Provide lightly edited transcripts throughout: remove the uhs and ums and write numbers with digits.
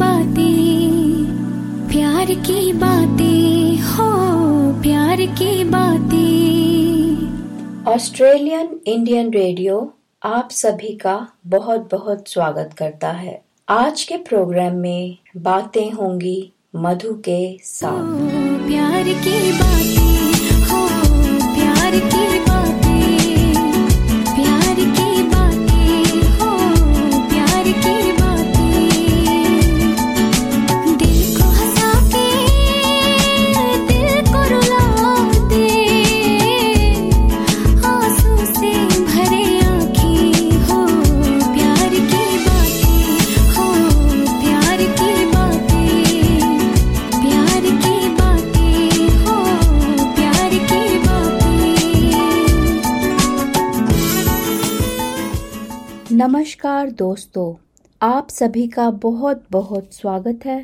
बातें, प्यार की बातें, हो प्यार की बातें। ऑस्ट्रेलियन इंडियन रेडियो आप सभी का बहुत बहुत स्वागत करता है। आज के प्रोग्राम में बातें होंगी मधु के साथ। प्यार की बातें, हो प्यार की बातें। नमस्कार दोस्तों, आप सभी का बहुत बहुत स्वागत है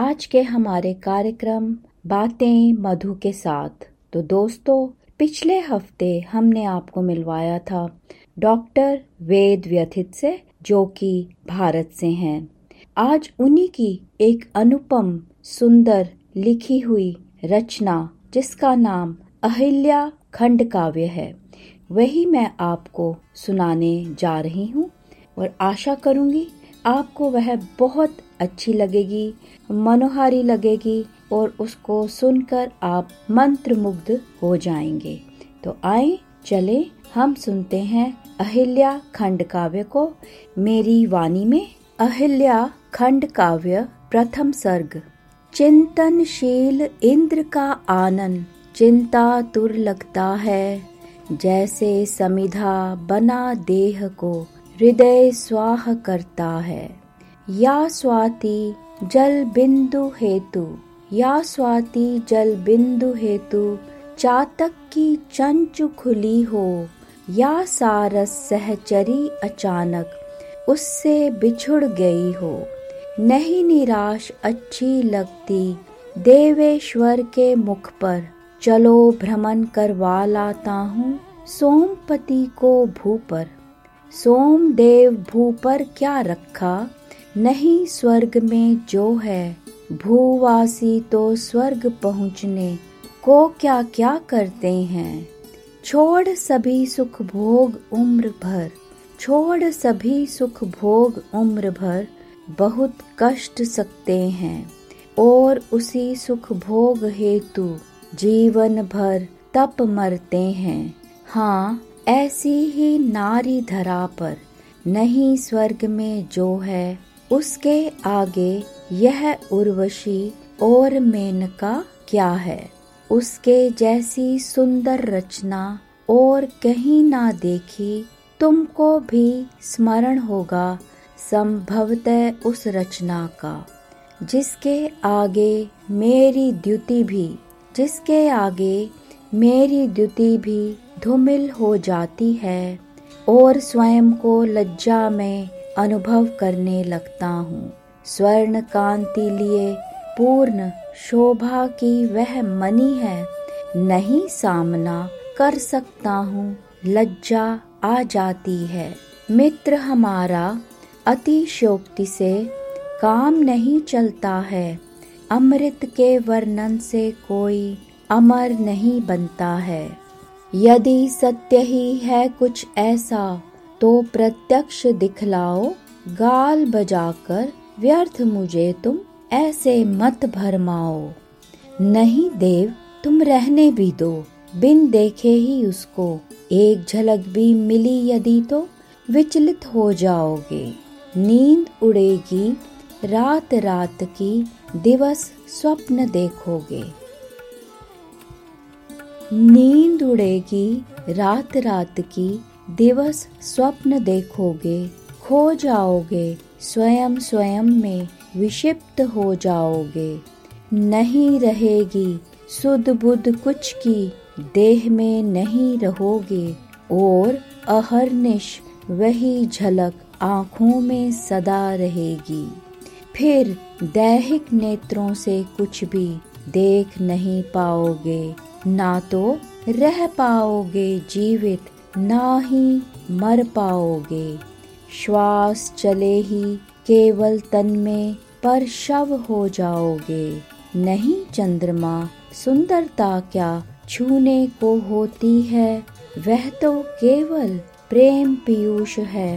आज के हमारे कार्यक्रम बातें मधु के साथ। तो दोस्तों, पिछले हफ्ते हमने आपको मिलवाया था डॉक्टर वेद व्यथित से, जो कि भारत से हैं। आज उन्हीं की एक अनुपम सुंदर लिखी हुई रचना जिसका नाम अहिल्या खंड काव्य है, वही मैं आपको सुनाने जा रही हूँ और आशा करूँगी आपको वह बहुत अच्छी लगेगी, मनोहारी लगेगी और उसको सुनकर आप मंत्रमुग्ध हो जाएंगे। तो आए चले हम सुनते हैं अहिल्या खंड काव्य को। मेरी वाणी में अहिल्या खंड काव्य प्रथम सर्ग। चिंतनशील इंद्र का आनन चिंता तुर लगता है, जैसे समिधा बना देह को हृदय स्वाह करता है। या स्वाति जल बिंदु हेतु, या स्वाति जल बिंदु हेतु, चातक की चंचु खुली हो। या सारस सहचरी अचानक उससे बिछुड़ गई हो, नहीं निराश अच्छी लगती देवेश्वर के मुख पर। चलो भ्रमण करवा लाता हूँ सोमपति को भूपर, सोम देव भूपर क्या रखा, नहीं स्वर्ग में जो है। भूवासी तो स्वर्ग पहुँचने को क्या क्या करते हैं। छोड़ सभी सुख भोग उम्र भर, छोड़ सभी सुख भोग उम्र भर, बहुत कष्ट सकते हैं और उसी सुख भोग हेतु जीवन भर तप मरते हैं। हाँ, ऐसी ही नारी धरा पर, नहीं स्वर्ग में जो है, उसके आगे यह उर्वशी और मेनका क्या है। उसके जैसी सुंदर रचना और कहीं ना देखी, तुमको भी स्मरण होगा संभवतः उस रचना का। जिसके आगे मेरी द्युति भी, जिसके आगे मेरी द्युति भी धूमिल हो जाती है और स्वयं को लज्जा में अनुभव करने लगता हूँ। स्वर्ण कांति लिए पूर्ण शोभा की वह मणि है, नहीं सामना कर सकता हूँ, लज्जा आ जाती है। मित्र हमारा अतिशयोक्ति से काम नहीं चलता है, अमृत के वर्णन से कोई अमर नहीं बनता है। यदि सत्य ही है कुछ ऐसा, तो प्रत्यक्ष दिखलाओ गाल बजाकर, व्यर्थ मुझे तुम ऐसे मत भरमाओ। नहीं देव, तुम रहने भी दो, बिन देखे ही उसको एक झलक भी मिली यदि, तो विचलित हो जाओगे। नींद उड़ेगी रात रात की, दिवस स्वप्न देखोगे। नींद उड़ेगी रात रात की, दिवस स्वप्न देखोगे। खो जाओगे स्वयं स्वयं में, विक्षिप्त हो जाओगे। नहीं रहेगी सुध बुध कुछ की, देह में नहीं रहोगे। और अहरनिश वही झलक आँखों में सदा रहेगी। फिर दैहिक नेत्रों से कुछ भी देख नहीं पाओगे, ना तो रह पाओगे जीवित, ना ही मर पाओगे। श्वास चले ही केवल तन में पर शव हो जाओगे। नहीं चंद्रमा सुंदरता क्या छूने को होती है, वह तो केवल प्रेम पीयूष है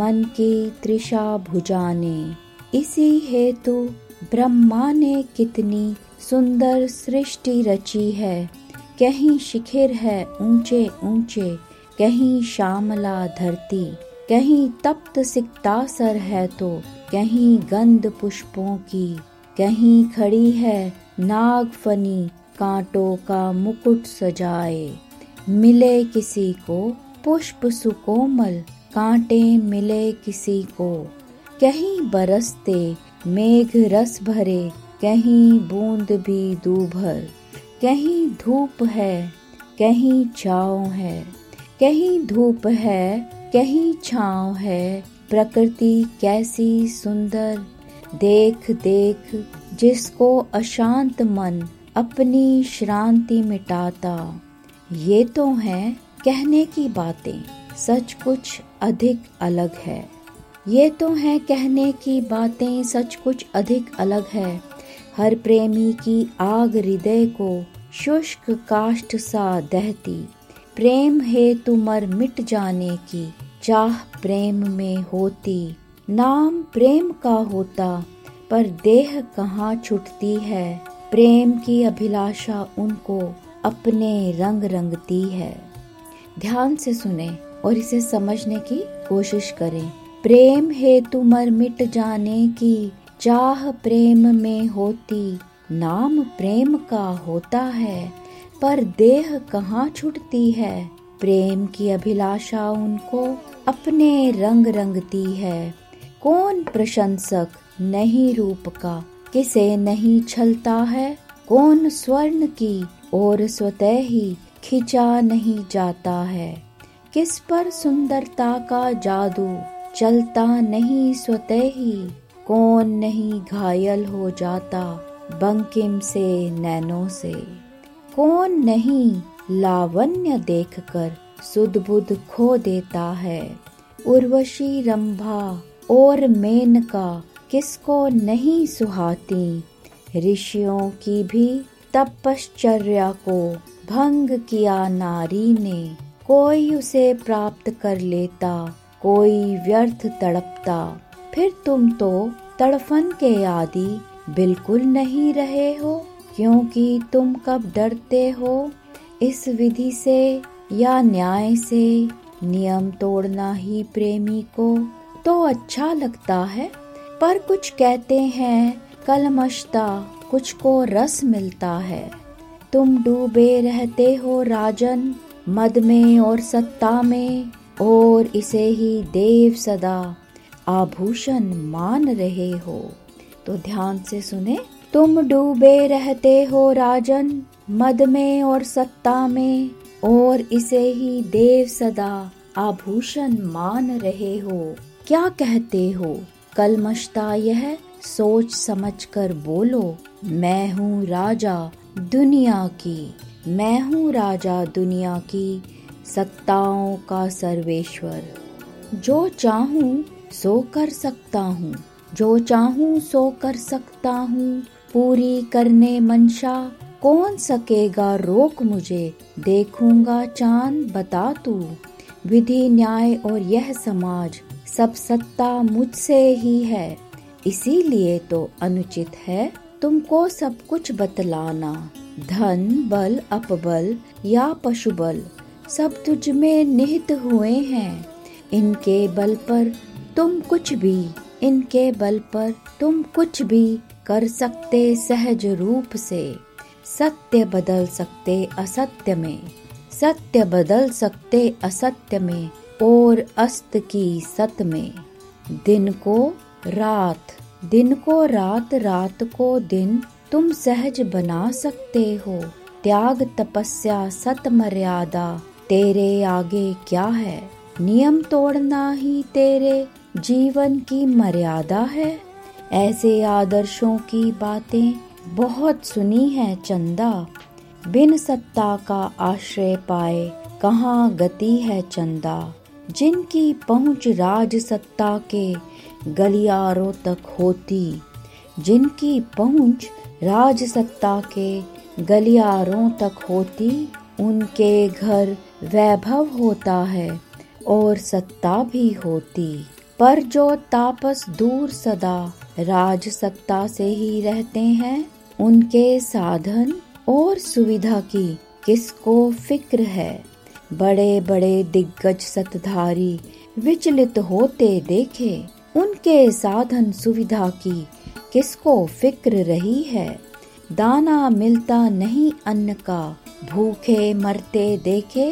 मन की तृषा भुजाने। इसी हेतु ब्रह्मा ने कितनी सुंदर सृष्टि रची है, कहीं शिखर है ऊंचे ऊंचे, कहीं श्यामला धरती, कहीं तप्त सिकतासर है तो कहीं गंध पुष्पों की, कहीं खड़ी है नागफनी कांटों का मुकुट सजाए। मिले किसी को पुष्प सुकोमल, कांटे मिले किसी को, कहीं बरसते मेघ रस भरे, कहीं बूंद भी दूभर, कहीं धूप है कहीं छाँव है, कहीं धूप है कहीं छाँव है। प्रकृति कैसी सुंदर, देख देख जिसको अशांत मन अपनी श्रांति मिटाता। ये तो है कहने की बातें, सच कुछ अधिक अलग है। ये तो है कहने की बातें, सच कुछ अधिक अलग है। हर प्रेमी की आग हृदय को शुष्क काष्ठ सा दहती, प्रेम हेतु मर मिट जाने की चाह प्रेम में होती। नाम प्रेम का होता पर देह कहाँ छूटती है, प्रेम की अभिलाषा उनको अपने रंग रंगती है। ध्यान से सुने और इसे समझने की कोशिश करें। प्रेम हेतु मर मिट जाने की चाह प्रेम में होती, नाम प्रेम का होता है पर देह कहाँ छूटती है, प्रेम की अभिलाषा उनको अपने रंग रंगती है। कौन प्रशंसक नहीं रूप का, किसे नहीं छलता है, कौन स्वर्ण की ओर स्वतः ही खिंचा नहीं जाता है। किस पर सुंदरता का जादू चलता नहीं स्वतः ही, कौन नहीं घायल हो जाता बंकिम से नैनों से। कौन नहीं लावण्य देखकर सुध-बुध खो देता है, उर्वशी रंभा और मेनका किसको नहीं सुहाती। ऋषियों की भी तपश्चर्या को भंग किया नारी ने, कोई उसे प्राप्त कर लेता कोई व्यर्थ तड़पता। फिर तुम तो तड़फन के आदि बिल्कुल नहीं रहे हो, क्योंकि तुम कब डरते हो इस विधि से या न्याय से। नियम तोड़ना ही प्रेमी को तो अच्छा लगता है, पर कुछ कहते हैं कलमशता, कुछ को रस मिलता है। तुम डूबे रहते हो राजन मद में और सत्ता में, और इसे ही देव सदा आभूषण मान रहे हो। तो ध्यान से सुने, तुम डूबे रहते हो राजन मद में और सत्ता में, और इसे ही देव सदा आभूषण मान रहे हो। क्या कहते हो कलमशता, यह सोच समझकर बोलो मैं हूँ राजा दुनिया की, मैं हूँ राजा दुनिया की, सत्ताओं का सर्वेश्वर। जो चाहूँ सो कर सकता हूँ, जो चाहूँ सो कर सकता हूँ, पूरी करने मंशा कौन सकेगा रोक मुझे। देखूंगा चांद बता तू, विधि न्याय और यह समाज, सब सत्ता मुझसे ही है। इसीलिए तो अनुचित है तुमको सब कुछ बतलाना, धन बल अपबल या पशुबल सब तुझ में निहित हुए हैं। इनके बल पर तुम कुछ भी, इनके बल पर तुम कुछ भी कर सकते सहज रूप से। सत्य बदल सकते असत्य में, सत्य बदल सकते असत्य में, और अस्त की सत में। दिन को रात, दिन को रात, रात को दिन तुम सहज बना सकते हो। त्याग तपस्या सत मर्यादा तेरे आगे क्या है, नियम तोड़ना ही तेरे जीवन की मर्यादा है। ऐसे आदर्शों की बातें बहुत सुनी है चंदा, बिन सत्ता का आश्रय पाए कहाँ गति है चंदा। जिनकी पहुँच राज सत्ता के गलियारों तक होती, जिनकी पहुंच राजसत्ता के गलियारों तक होती, उनके घर वैभव होता है और सत्ता भी होती। पर जो तापस दूर सदा राजसत्ता से ही रहते हैं, उनके साधन और सुविधा की किसको फिक्र है। बड़े बड़े दिग्गज सत्ताधारी विचलित होते देखे, उनके साधन सुविधा की किसको फिक्र रही है। दाना मिलता नहीं अन्न का, भूखे मरते देखे,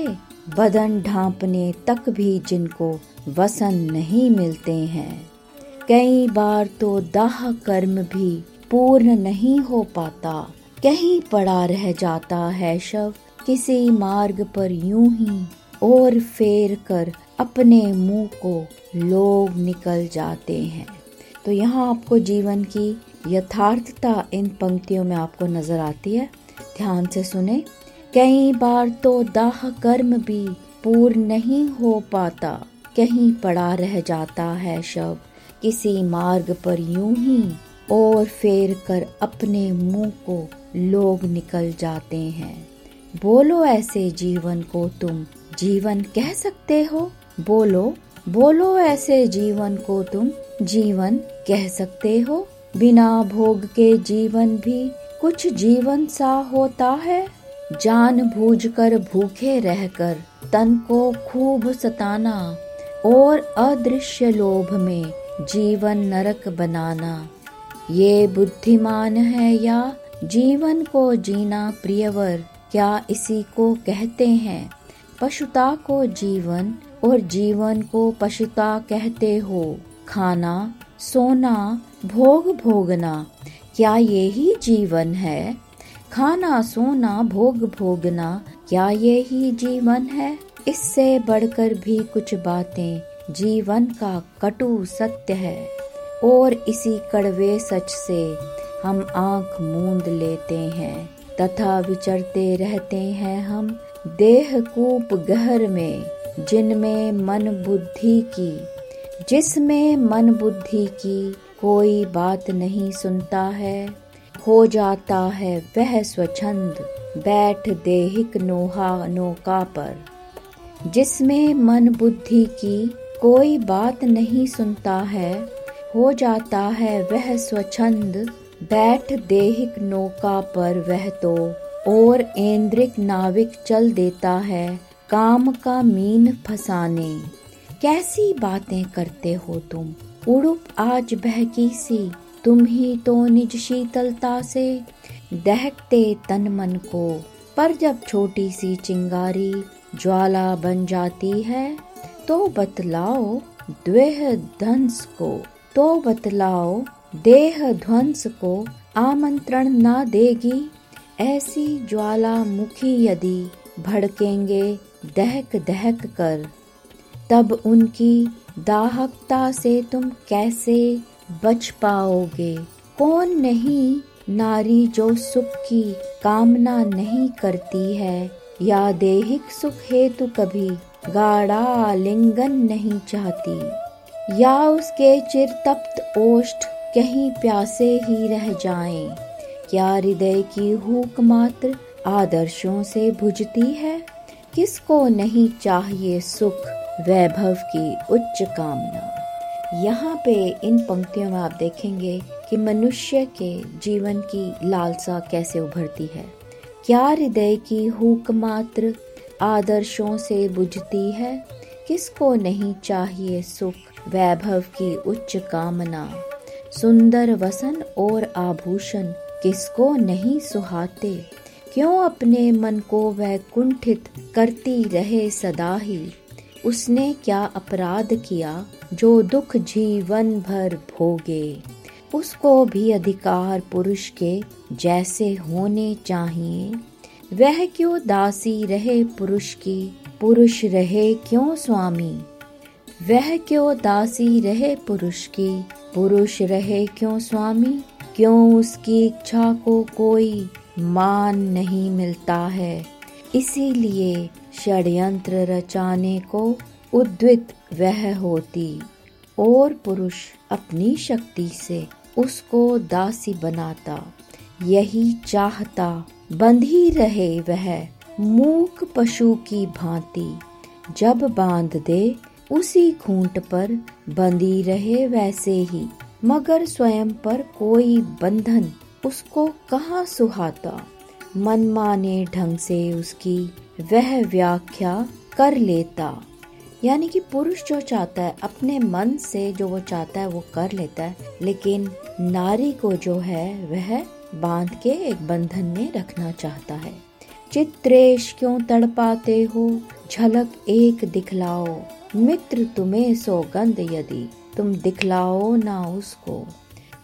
बदन ढांपने तक भी जिनको वसन नहीं मिलते हैं। कई बार तो दाह कर्म भी पूर्ण नहीं हो पाता, कहीं पड़ा रह जाता है शव किसी मार्ग पर यूं ही, और फेर कर अपने मुंह को लोग निकल जाते हैं। तो यहाँ आपको जीवन की यथार्थता इन पंक्तियों में आपको नजर आती है। ध्यान से सुने। कई बार तो दाह कर्म भी पूर्ण नहीं हो पाता, कहीं पड़ा रह जाता है शव किसी मार्ग पर यूं ही, और फेर कर अपने मुंह को लोग निकल जाते हैं। बोलो ऐसे जीवन को तुम जीवन कह सकते हो। बोलो बोलो ऐसे जीवन को तुम जीवन कह सकते हो। बिना भोग के जीवन भी कुछ जीवन सा होता है। जानबूझकर भूखे रहकर तन को खूब सताना और अदृश्य लोभ में जीवन नरक बनाना, ये बुद्धिमान है या जीवन को जीना प्रियवर, क्या इसी को कहते हैं। पशुता को जीवन और जीवन को पशुता कहते हो। खाना, सोना, भोग भोगना, क्या ये ही जीवन है। खाना, सोना, भोग भोगना, क्या ये ही जीवन है। इससे बढ़कर भी कुछ बातें जीवन का कटु सत्य है, और इसी कड़वे सच से हम आंख मूंद लेते हैं, तथा विचरते रहते हैं हम देहकूप गहर में, जिनमें मन बुद्धि की जिसमें मन बुद्धि की कोई बात नहीं सुनता है। हो जाता है वह स्वच्छंद बैठ देहिक नोहा नौका पर, जिसमें मन बुद्धि की कोई बात नहीं सुनता है। हो जाता है वह स्वच्छंद बैठ देहिक नौका पर, वह तो और इंद्रिक नाविक चल देता है काम का मीन फसाने। कैसी बातें करते हो तुम उड़ुप आज बहकी सी, तुम ही तो निज शीतलता से दहकते तन मन को। पर जब छोटी सी चिंगारी ज्वाला बन जाती है, तो बतलाओ देह ध्वंस को, तो बतलाओ देह ध्वंस को आमंत्रण ना देगी। ऐसी ज्वालामुखी यदि भड़केंगे दहक दहक कर, तब उनकी दाहकता से तुम कैसे बच पाओगे। कौन नहीं नारी जो सुख की कामना नहीं करती है, या देहिक सुख हेतु कभी गाढ़ा लिंगन नहीं चाहती, या उसके चिरतप्त ओष्ठ कहीं प्यासे ही रह जाएं। क्या हृदय की हुक मात्र आदर्शों से भुजती है। किसको नहीं चाहिए सुख वैभव की उच्च कामना। यहाँ पे इन पंक्तियों में आप देखेंगे कि मनुष्य के जीवन की लालसा कैसे उभरती है। क्या हृदय की हुक मात्र आदर्शों से बुझती है, किसको नहीं चाहिए सुख वैभव की उच्च कामना। सुंदर वसन और आभूषण किसको नहीं सुहाते, क्यों अपने मन को वह कुंठित करती रहे सदा ही। उसने क्या अपराध किया जो दुख जीवन भर भोगे। उसको भी अधिकार पुरुष के जैसे होने चाहिए, वह क्यों दासी रहे पुरुष की, पुरुष रहे क्यों स्वामी। वह क्यों दासी रहे पुरुष की, पुरुष रहे क्यों स्वामी। क्यों उसकी इच्छा को कोई मान नहीं मिलता है, इसीलिए षड्यंत्र रचाने को उद्वित वह होती, और पुरुष अपनी शक्ति से उसको दासी बनाता, यही चाहता बंधी रहे वह मूक पशु की भांति। जब बांध दे उसी घूंट पर बंधी रहे वैसे ही, मगर स्वयं पर कोई बंधन उसको कहाँ सुहाता। मनमाने ढंग से उसकी वह व्याख्या कर लेता, यानी कि पुरुष जो चाहता है अपने मन से जो वो चाहता है वो कर लेता है, लेकिन नारी को जो है वह बांध के एक बंधन में रखना चाहता है। चित्रेश क्यों तड़पाते हो, झलक एक दिखलाओ, मित्र तुम्हें सौगंध यदि तुम दिखलाओ ना उसको।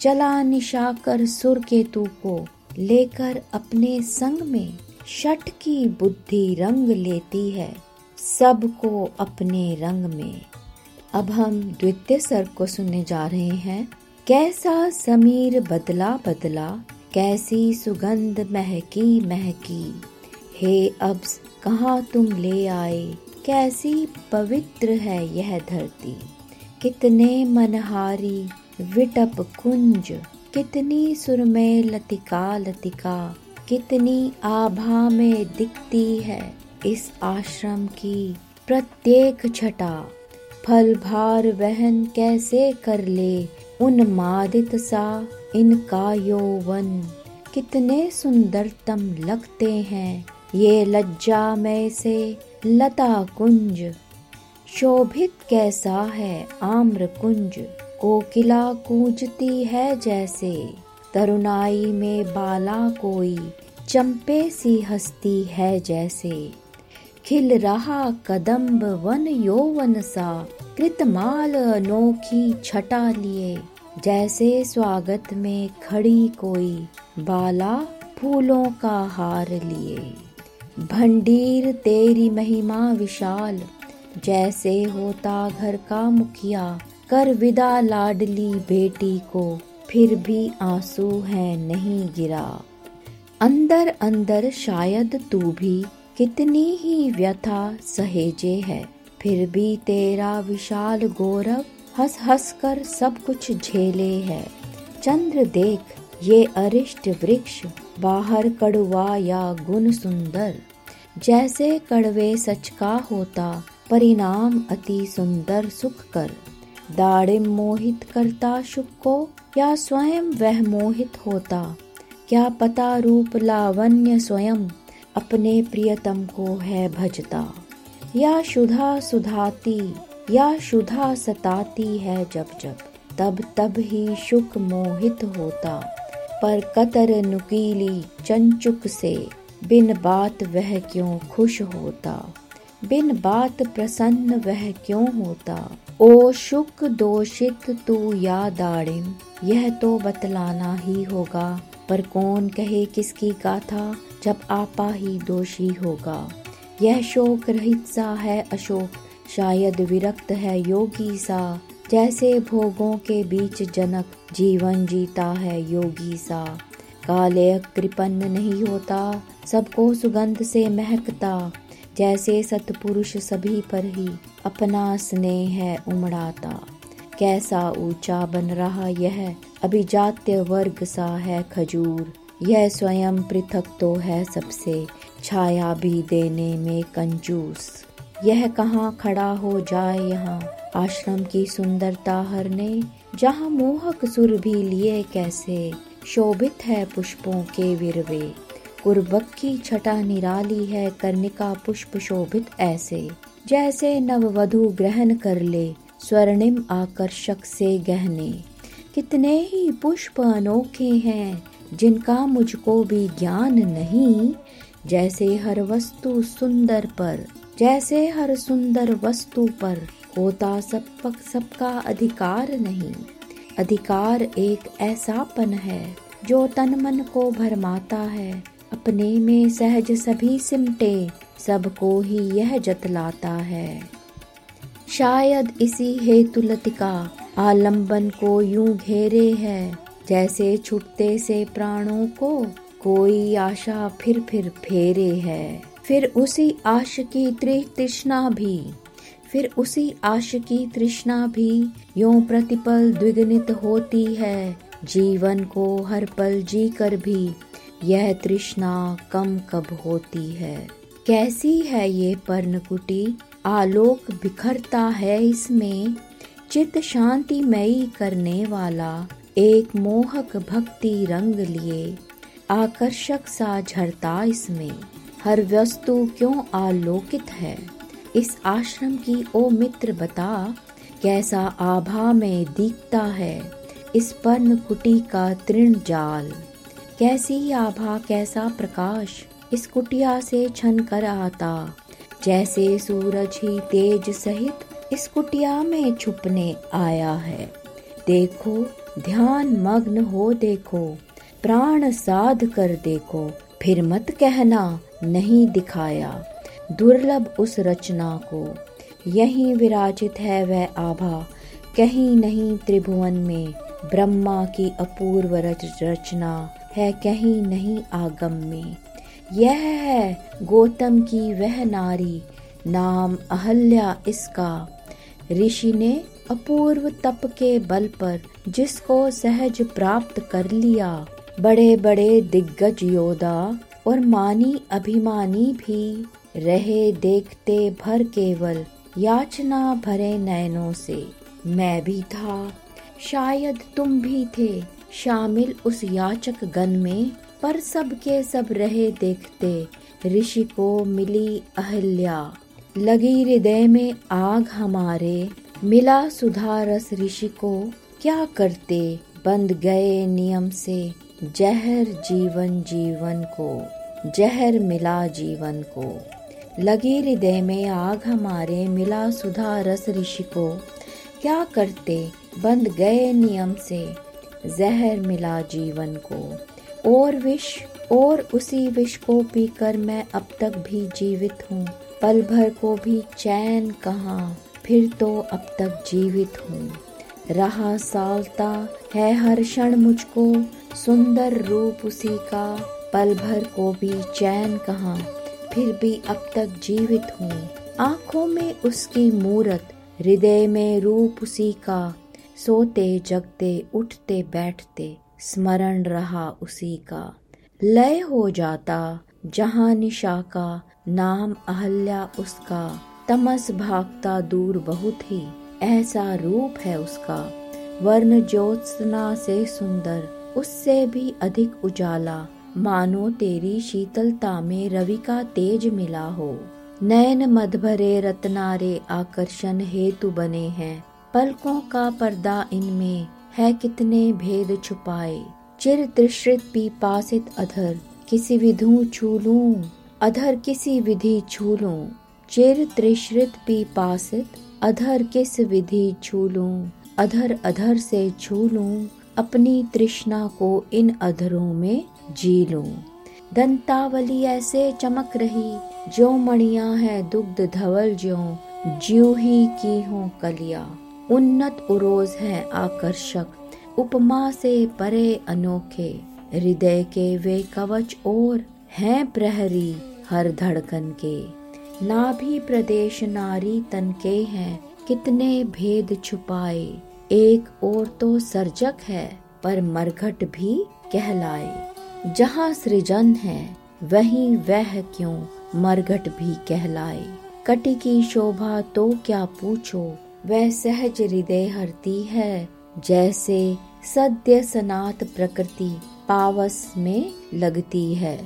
चला निशाकर सुर के तू को, लेकर अपने संग में शठ की बुद्धि रंग लेती है सबको अपने रंग में। अब हम द्वितीय सर्ग को सुनने जा रहे हैं। कैसा समीर बदला बदला, कैसी सुगंध महकी महकी, हे अब्स कहाँ तुम ले आए, कैसी पवित्र है यह धरती। कितने मनहारी विटप कुंज, कितनी सुरमय लतिका लतिका, कितनी आभा में दिखती है इस आश्रम की प्रत्येक छटा। फल भार वहन कैसे कर ले उन्मादित सा इनका यौवन, कितने सुंदरतम लगते हैं ये लज्जा में से लता कुंज। शोभित कैसा है आम्र कुंज, कोकिला कूजती है जैसे, तरुणाई में बाला कोई चंपे सी हस्ती है जैसे। खिल रहा कदम्ब वन यौवन सा, कृतमाल अनोखी छटा लिए, जैसे स्वागत में खड़ी कोई बाला फूलों का हार लिए। भंडीर तेरी महिमा विशाल, जैसे होता घर का मुखिया, कर विदा लाडली बेटी को, फिर भी आंसू हैं नहीं गिरा। अंदर अंदर शायद तू भी कितनी ही व्यथा सहेजे है, फिर भी तेरा विशाल गौरव हंस हंस कर सब कुछ झेले है। चंद्र देख ये अरिष्ट वृक्ष, बाहर कड़वा या गुण सुंदर, जैसे कड़वे सच का होता, परिणाम अति सुंदर सुख कर। दाड़िम मोहित करता शुक को, या स्वयं वह मोहित होता, क्या पता रूप लावण्य स्वयं अपने प्रियतम को है भजता। या शुधा सुधाती या शुधा सताती है जब जब, तब तब ही शुक मोहित होता। पर कतर नुकीली चंचुक से, बिन बात वह क्यों खुश होता, बिन बात प्रसन्न वह क्यों होता। ओ शुक दोषित तू या दाड़िम, यह तो बतलाना ही होगा, पर कौन कहे किसकी गाथा जब आपा ही दोषी होगा। यह शोक रहित सा है अशोक, शायद विरक्त है योगी सा, जैसे भोगों के बीच जनक जीवन जीता है योगी सा। काले कृपन्न नहीं होता, सबको सुगंध से महकता, जैसे सतपुरुष सभी पर ही अपना स्नेह है उमड़ाता। कैसा ऊंचा बन रहा यह अभिजात्य वर्ग सा है खजूर, यह स्वयं पृथक तो है सबसे, छाया भी देने में कंजूस। यह कहाँ खड़ा हो जाए यहाँ आश्रम की सुंदरता हरने, जहाँ मोहक सुर भी लिए कैसे, शोभित है पुष्पों के विरवे। कुर्बक की छटा निराली है, कर्णिका पुष्प शोभित ऐसे, जैसे नववधु ग्रहण कर ले स्वर्णिम आकर्षक से गहने। कितने ही पुष्प अनोखे हैं जिनका मुझको भी ज्ञान नहीं, जैसे हर वस्तु सुंदर पर, जैसे हर सुंदर वस्तु पर होता सब पर सबका अधिकार नहीं। अधिकार एक ऐसापन है जो तन मन को भरमाता है, अपने में सहज सभी सिमटे, सबको ही यह जतलाता है। शायद इसी हेतु लतिका आलम्बन को यूं घेरे है, जैसे छुपते से प्राणों को कोई आशा फिर फेरे है। फिर उसी आशिकी तृष्णा भी, फिर उसी आशिकी तृष्णा भी यों प्रतिपल द्विगुणित होती है, जीवन को हर पल जी कर भी यह तृष्णा कम कब होती है। कैसी है ये पर्णकुटी, आलोक बिखरता है इसमें, चित्त शांतिमयी करने वाला एक मोहक भक्ति रंग लिए आकर्षक सा झरता इसमें। हर वस्तु क्यों आलोकित है इस आश्रम की, ओ मित्र बता कैसा आभा में दिखता है इस पर्णकुटी का तृण जाल। कैसी आभा कैसा प्रकाश इस कुटिया से छन कर आता, जैसे सूरज ही तेज सहित इस कुटिया में छुपने आया है। देखो ध्यान मग्न हो, देखो प्राण साध कर देखो, फिर मत कहना नहीं दिखाया दुर्लभ उस रचना को। यहीं विराजित है वह आभा कहीं नहीं त्रिभुवन में, ब्रह्मा की अपूर्व रचना है कहीं नहीं आगम में। यह है गौतम की वह नारी, नाम अहल्या इसका, ऋषि ने अपूर्व तप के बल पर जिसको सहज प्राप्त कर लिया। बड़े बड़े दिग्गज योद्धा और मानी अभिमानी भी रहे देखते भर केवल याचना भरे नयनों से। मैं भी था, शायद तुम भी थे शामिल उस याचक गण में, पर सब के सब रहे देखते ऋषि को मिली अहिल्या। लगी हृदय में आग हमारे, मिला सुधारस ऋषि को, क्या करते बंद गए नियम से जहर जीवन जीवन को, जहर मिला जीवन को। लगी हृदय में आग हमारे, मिला सुधारस ऋषि को, क्या करते बंद गए नियम से जहर मिला जीवन को। और विष और उसी विष को पीकर मैं अब तक भी जीवित हूँ, पल भर को भी चैन कहाँ फिर तो अब तक जीवित हूँ। रहा सालता है हर क्षण मुझको सुंदर रूप उसी का, पल भर को भी चैन कहाँ फिर भी अब तक जीवित हूँ। आँखों में उसकी मूरत, हृदय में रूप उसी का, सोते जगते उठते बैठते स्मरण रहा उसी का। लय हो जाता जहाँ निशा का, नाम अहल्या उसका, तमस भागता दूर बहुत ही, ऐसा रूप है उसका। वर्ण ज्योत्सना से सुंदर उससे भी अधिक उजाला, मानो तेरी शीतलता में रवि का तेज मिला हो। नयन मधभरे रत्नारे आकर्षण हेतु बने हैं, पलकों का पर्दा इनमें है कितने भेद छुपाए। चिर तृषित पीपासित अधर किसी विधि छू लूं, अधर किसी विधि छू लूं, चिर तृषित पीपासित अधर किस विधि छू लूं, अधर अधर से छू लूं, अपनी तृष्णा को इन अधरों में जी लूं। दंतावली ऐसे चमक रही जो मणिया है दुग्ध धवल, ज्यों ज्यों ही की हों कलिया। उन्नत उरोज है आकर्षक उपमा से परे अनोखे, हृदय के वे कवच और हैं प्रहरी हर धड़कन के। नाभि प्रदेश नारी तन के हैं कितने भेद छुपाए, एक और तो सर्जक है पर मरघट भी कहलाए। जहाँ सृजन है वहीं वह क्यों मरघट भी कहलाए। कटी की शोभा तो क्या पूछो, वह सहज हृदय हरती है, जैसे सद्य सनात प्रकृति पावस में लगती है।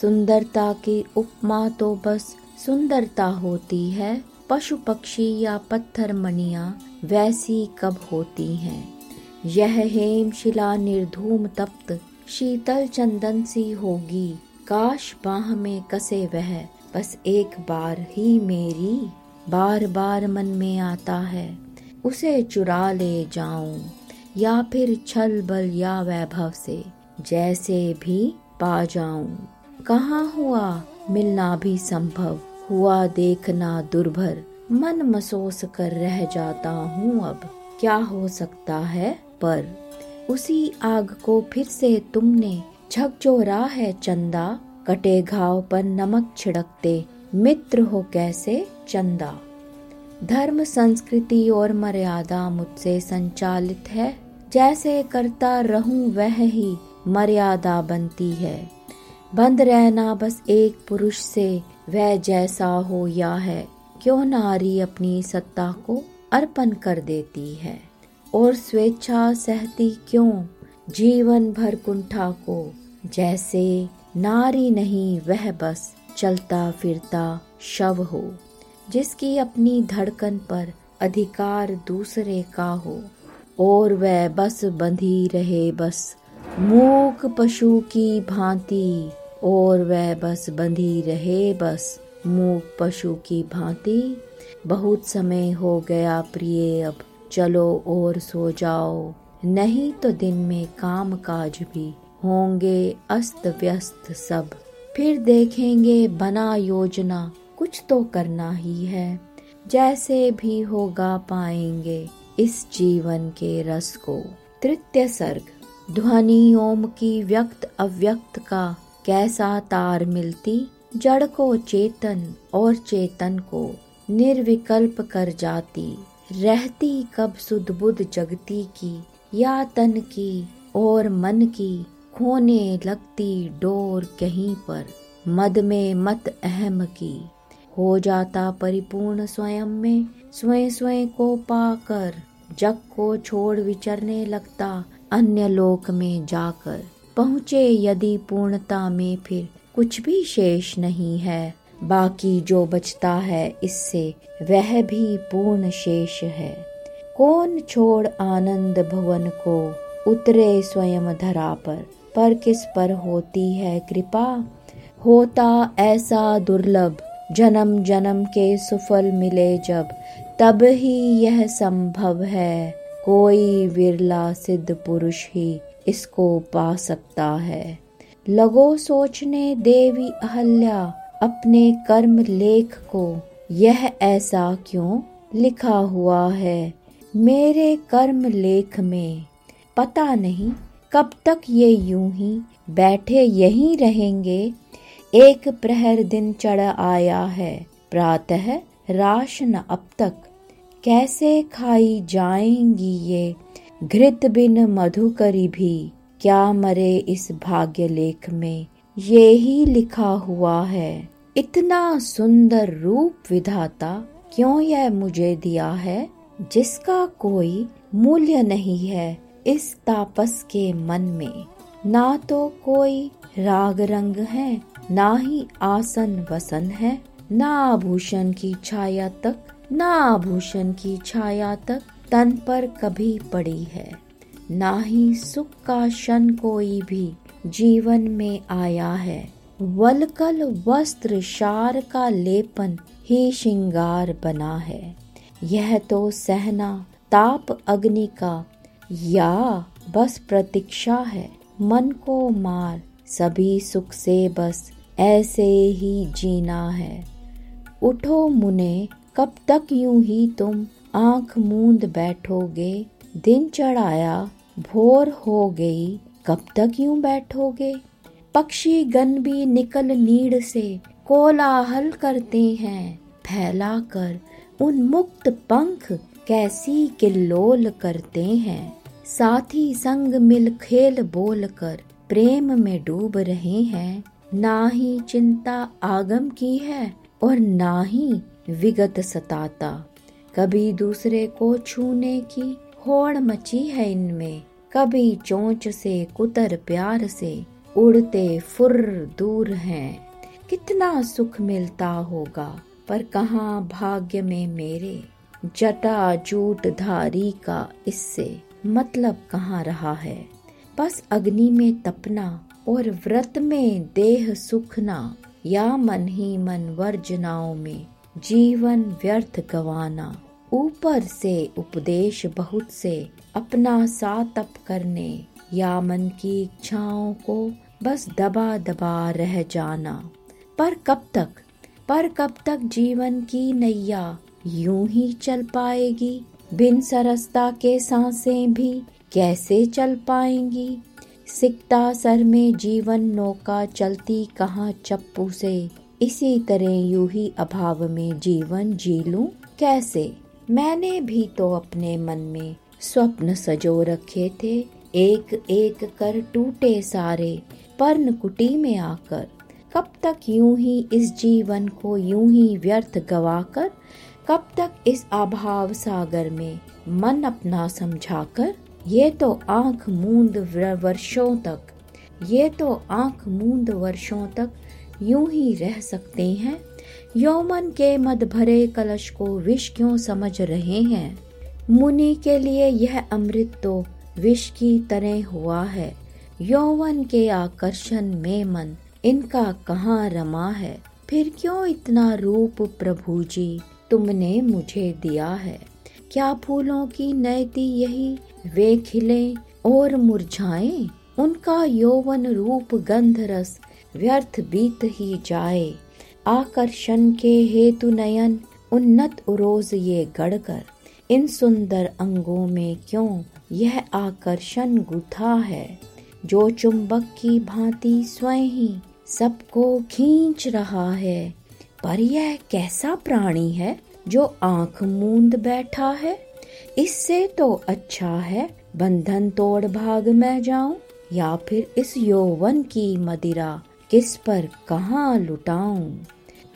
सुंदरता की उपमा तो बस सुंदरता होती है, पशु पक्षी या पत्थर मणिया वैसी कब होती हैं। यह हेम शिला निर्धूम तप्त शीतल चंदन सी होगी, काश बाह में कसे वह बस एक बार ही मेरी। बार बार मन में आता है उसे चुरा ले जाऊं, या फिर छल बल या वैभव से जैसे भी पा जाऊं। कहाँ हुआ मिलना भी संभव, हुआ देखना दुर्भर, मन मसोस कर रह जाता हूँ अब क्या हो सकता है पर। उसी आग को फिर से तुमने झकझोरा है चंदा, कटे घाव पर नमक छिड़कते मित्र हो कैसे चंदा। धर्म संस्कृति और मर्यादा मुझसे संचालित है, जैसे करता रहूं वह ही मर्यादा बनती है। बंद रहना बस एक पुरुष से, वह जैसा हो या है, क्यों नारी अपनी सत्ता को अर्पण कर देती है और स्वेच्छा सहती क्यों जीवन भर कुंठा को। जैसे नारी नहीं वह बस चलता फिरता शव हो, जिसकी अपनी धड़कन पर अधिकार दूसरे का हो और वह बस बंधी रहे बस मूक पशु की भांति, और वह बस बंधी रहे बस मूक पशु की भांति। बहुत समय हो गया प्रिय, अब चलो और सो जाओ, नहीं तो दिन में काम काज भी होंगे अस्त व्यस्त सब, फिर देखेंगे बना योजना, कुछ तो करना ही है। जैसे भी होगा पाएंगे इस जीवन के रस को। तृतीय सर्ग। ध्वनि ओम की व्यक्त अव्यक्त का कैसा तार मिलती, जड़ को चेतन और चेतन को निर्विकल्प कर जाती। रहती कब सुध बुध जगती की या तन की और मन की, खोने लगती डोर कहीं पर मद में मत अहम की। हो जाता परिपूर्ण स्वयं में, स्वयं स्वयं को पाकर जग को छोड़ विचरने लगता, अन्य लोक में जाकर पहुँचे यदि पूर्णता में, फिर कुछ भी शेष नहीं है। बाकी जो बचता है इससे वह भी पूर्ण शेष है। कौन छोड़ आनंद भवन को उतरे स्वयं धरा पर किस पर होती है कृपा। होता ऐसा दुर्लभ जन्म जन्म के सुफल मिले जब, तब ही यह संभव है। कोई विरला सिद्ध पुरुष ही इसको पा सकता है। लगो सोचने देवी अहल्या अपने कर्म लेख को, यह ऐसा क्यों लिखा हुआ है मेरे कर्म लेख में। पता नहीं कब तक ये यूं ही बैठे यहीं रहेंगे। एक प्रहर दिन चढ़ आया है, प्रातः राशन अब तक कैसे खाई जाएंगी ये घृत बिन मधुकरी भी। क्या मरे इस भाग्य लेख में ये ही लिखा हुआ है। इतना सुंदर रूप विधाता क्यों यह मुझे दिया है, जिसका कोई मूल्य नहीं है इस तापस के मन में। ना तो कोई राग रंग है, ना ही आसन वसन है, ना आभूषण की छाया तक, तन पर कभी पड़ी है। ना ही सुख का क्षण कोई भी जीवन में आया है। वलकल वस्त्र शार का लेपन ही श्रृंगार बना है। यह तो सहना ताप अग्नि का या बस प्रतीक्षा है। मन को मार सभी सुख से बस ऐसे ही जीना है। उठो मुने कब तक यूं ही तुम आंख मूंद बैठोगे। दिन चढ़ाया भोर हो गई, कब तक यूं बैठोगे। पक्षी गण भी निकल नीड से कोलाहल करते हैं, फैला कर उन्मुक्त पंख कैसी किल्लोल करते हैं। साथी संग मिल खेल बोल कर प्रेम में डूब रहे हैं। ना ही चिंता आगम की है और ना ही विगत सताता। कभी दूसरे को छूने की होड़ मची है इनमें, कभी चोंच से कुतर प्यार से उड़ते फुर दूर हैं। कितना सुख मिलता होगा पर कहाँ भाग्य में मेरे। जटा जूट धारी का इससे मतलब कहाँ रहा है। बस अग्नि में तपना और व्रत में देह सुखना, या मन ही मन वर्जनाओं में जीवन व्यर्थ गवाना। ऊपर से उपदेश बहुत से, अपना सा तप करने या मन की इच्छाओं को बस दबा दबा रह जाना। पर कब तक जीवन की नैया यूं ही चल पाएगी। बिन सरसता के सांसें भी कैसे चल पाएंगी। सिकता सर में जीवन नौका चलती कहाँ चप्पू से। इसी तरह यूं ही अभाव में जीवन जी लूं कैसे। मैंने भी तो अपने मन में स्वप्न सजो रखे थे, एक एक कर टूटे सारे पर्णकुटी में आकर। कब तक यूं ही इस जीवन को यूं ही व्यर्थ गवाकर, कब तक इस अभाव सागर में मन अपना समझाकर। ये तो आंख मूंद वर्षों तक, ये तो आंख मूंद वर्षों तक यूं ही रह सकते हैं। यौवन के मद भरे कलश को विष क्यों समझ रहे हैं। मुनि के लिए यह अमृत तो विष की तरह हुआ है। यौवन के आकर्षण में मन इनका कहाँ रमा है। फिर क्यों इतना रूप प्रभु जी तुमने मुझे दिया है। क्या फूलों की नयति यही, वे खिलें और मुरझाएं। उनका यौवन रूप गंध रस व्यर्थ बीत ही जाए। आकर्षण के हेतु नयन उन्नत रोज ये गढ़कर। इन सुंदर अंगों में क्यों यह आकर्षण गुथा है, जो चुंबक की भांति स्वयं ही सबको खींच रहा है। पर यह कैसा प्राणी है जो आंख मूंद बैठा है। इससे तो अच्छा है बंधन तोड़ भाग मैं जाऊं, या फिर इस यौवन की मदिरा किस पर कहाँ लुटाऊं।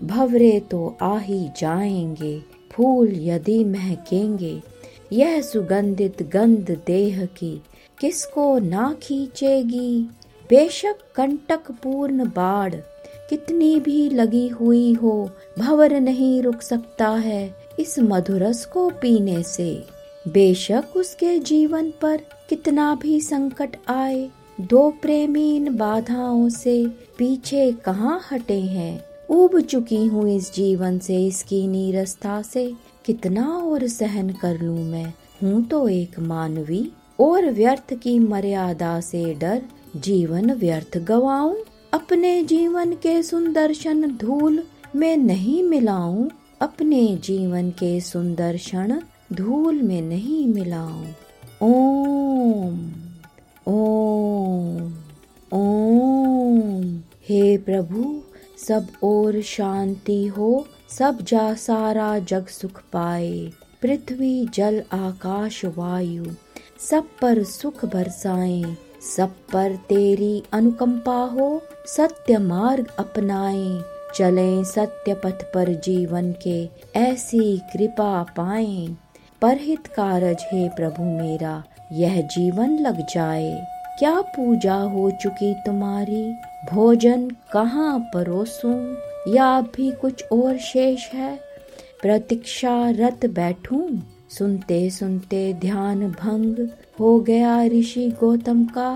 भवरे तो आ ही जाएंगे, फूल यदि महकेंगे। यह सुगंधित गंध देह की किसको ना खींचेगी। बेशक कंटक पूर्ण बाढ़ कितनी भी लगी हुई हो, भंवर नहीं रुक सकता है इस मधुरस को पीने से। बेशक उसके जीवन पर कितना भी संकट आए, दो प्रेमी इन बाधाओं से पीछे कहाँ हटे हैं। ऊब चुकी हूँ इस जीवन से, इसकी नीरसता से। कितना और सहन कर लूँ, मैं हूँ तो एक मानवी। और व्यर्थ की मर्यादा से डर जीवन व्यर्थ गवाऊं। अपने जीवन के सुंदर क्षण धूल में नहीं मिलाऊं, अपने जीवन के सुंदर क्षण धूल में नहीं मिलाऊं। ओम ओम ओम। हे प्रभु सब ओर शांति हो, सब जा सारा जग सुख पाए। पृथ्वी जल आकाश वायु सब पर सुख बरसाएं। सब पर तेरी अनुकंपा हो, सत्य मार्ग अपनाएं। चलें सत्य पथ पर जीवन के, ऐसी कृपा पाएं। परहित कारज है प्रभु मेरा, यह जीवन लग जाए। क्या पूजा हो चुकी तुम्हारी, भोजन कहाँ परोसूं, या भी कुछ और शेष है। प्रतीक्षा रत बैठूं, सुनते सुनते ध्यान भंग हो गया ऋषि गौतम का।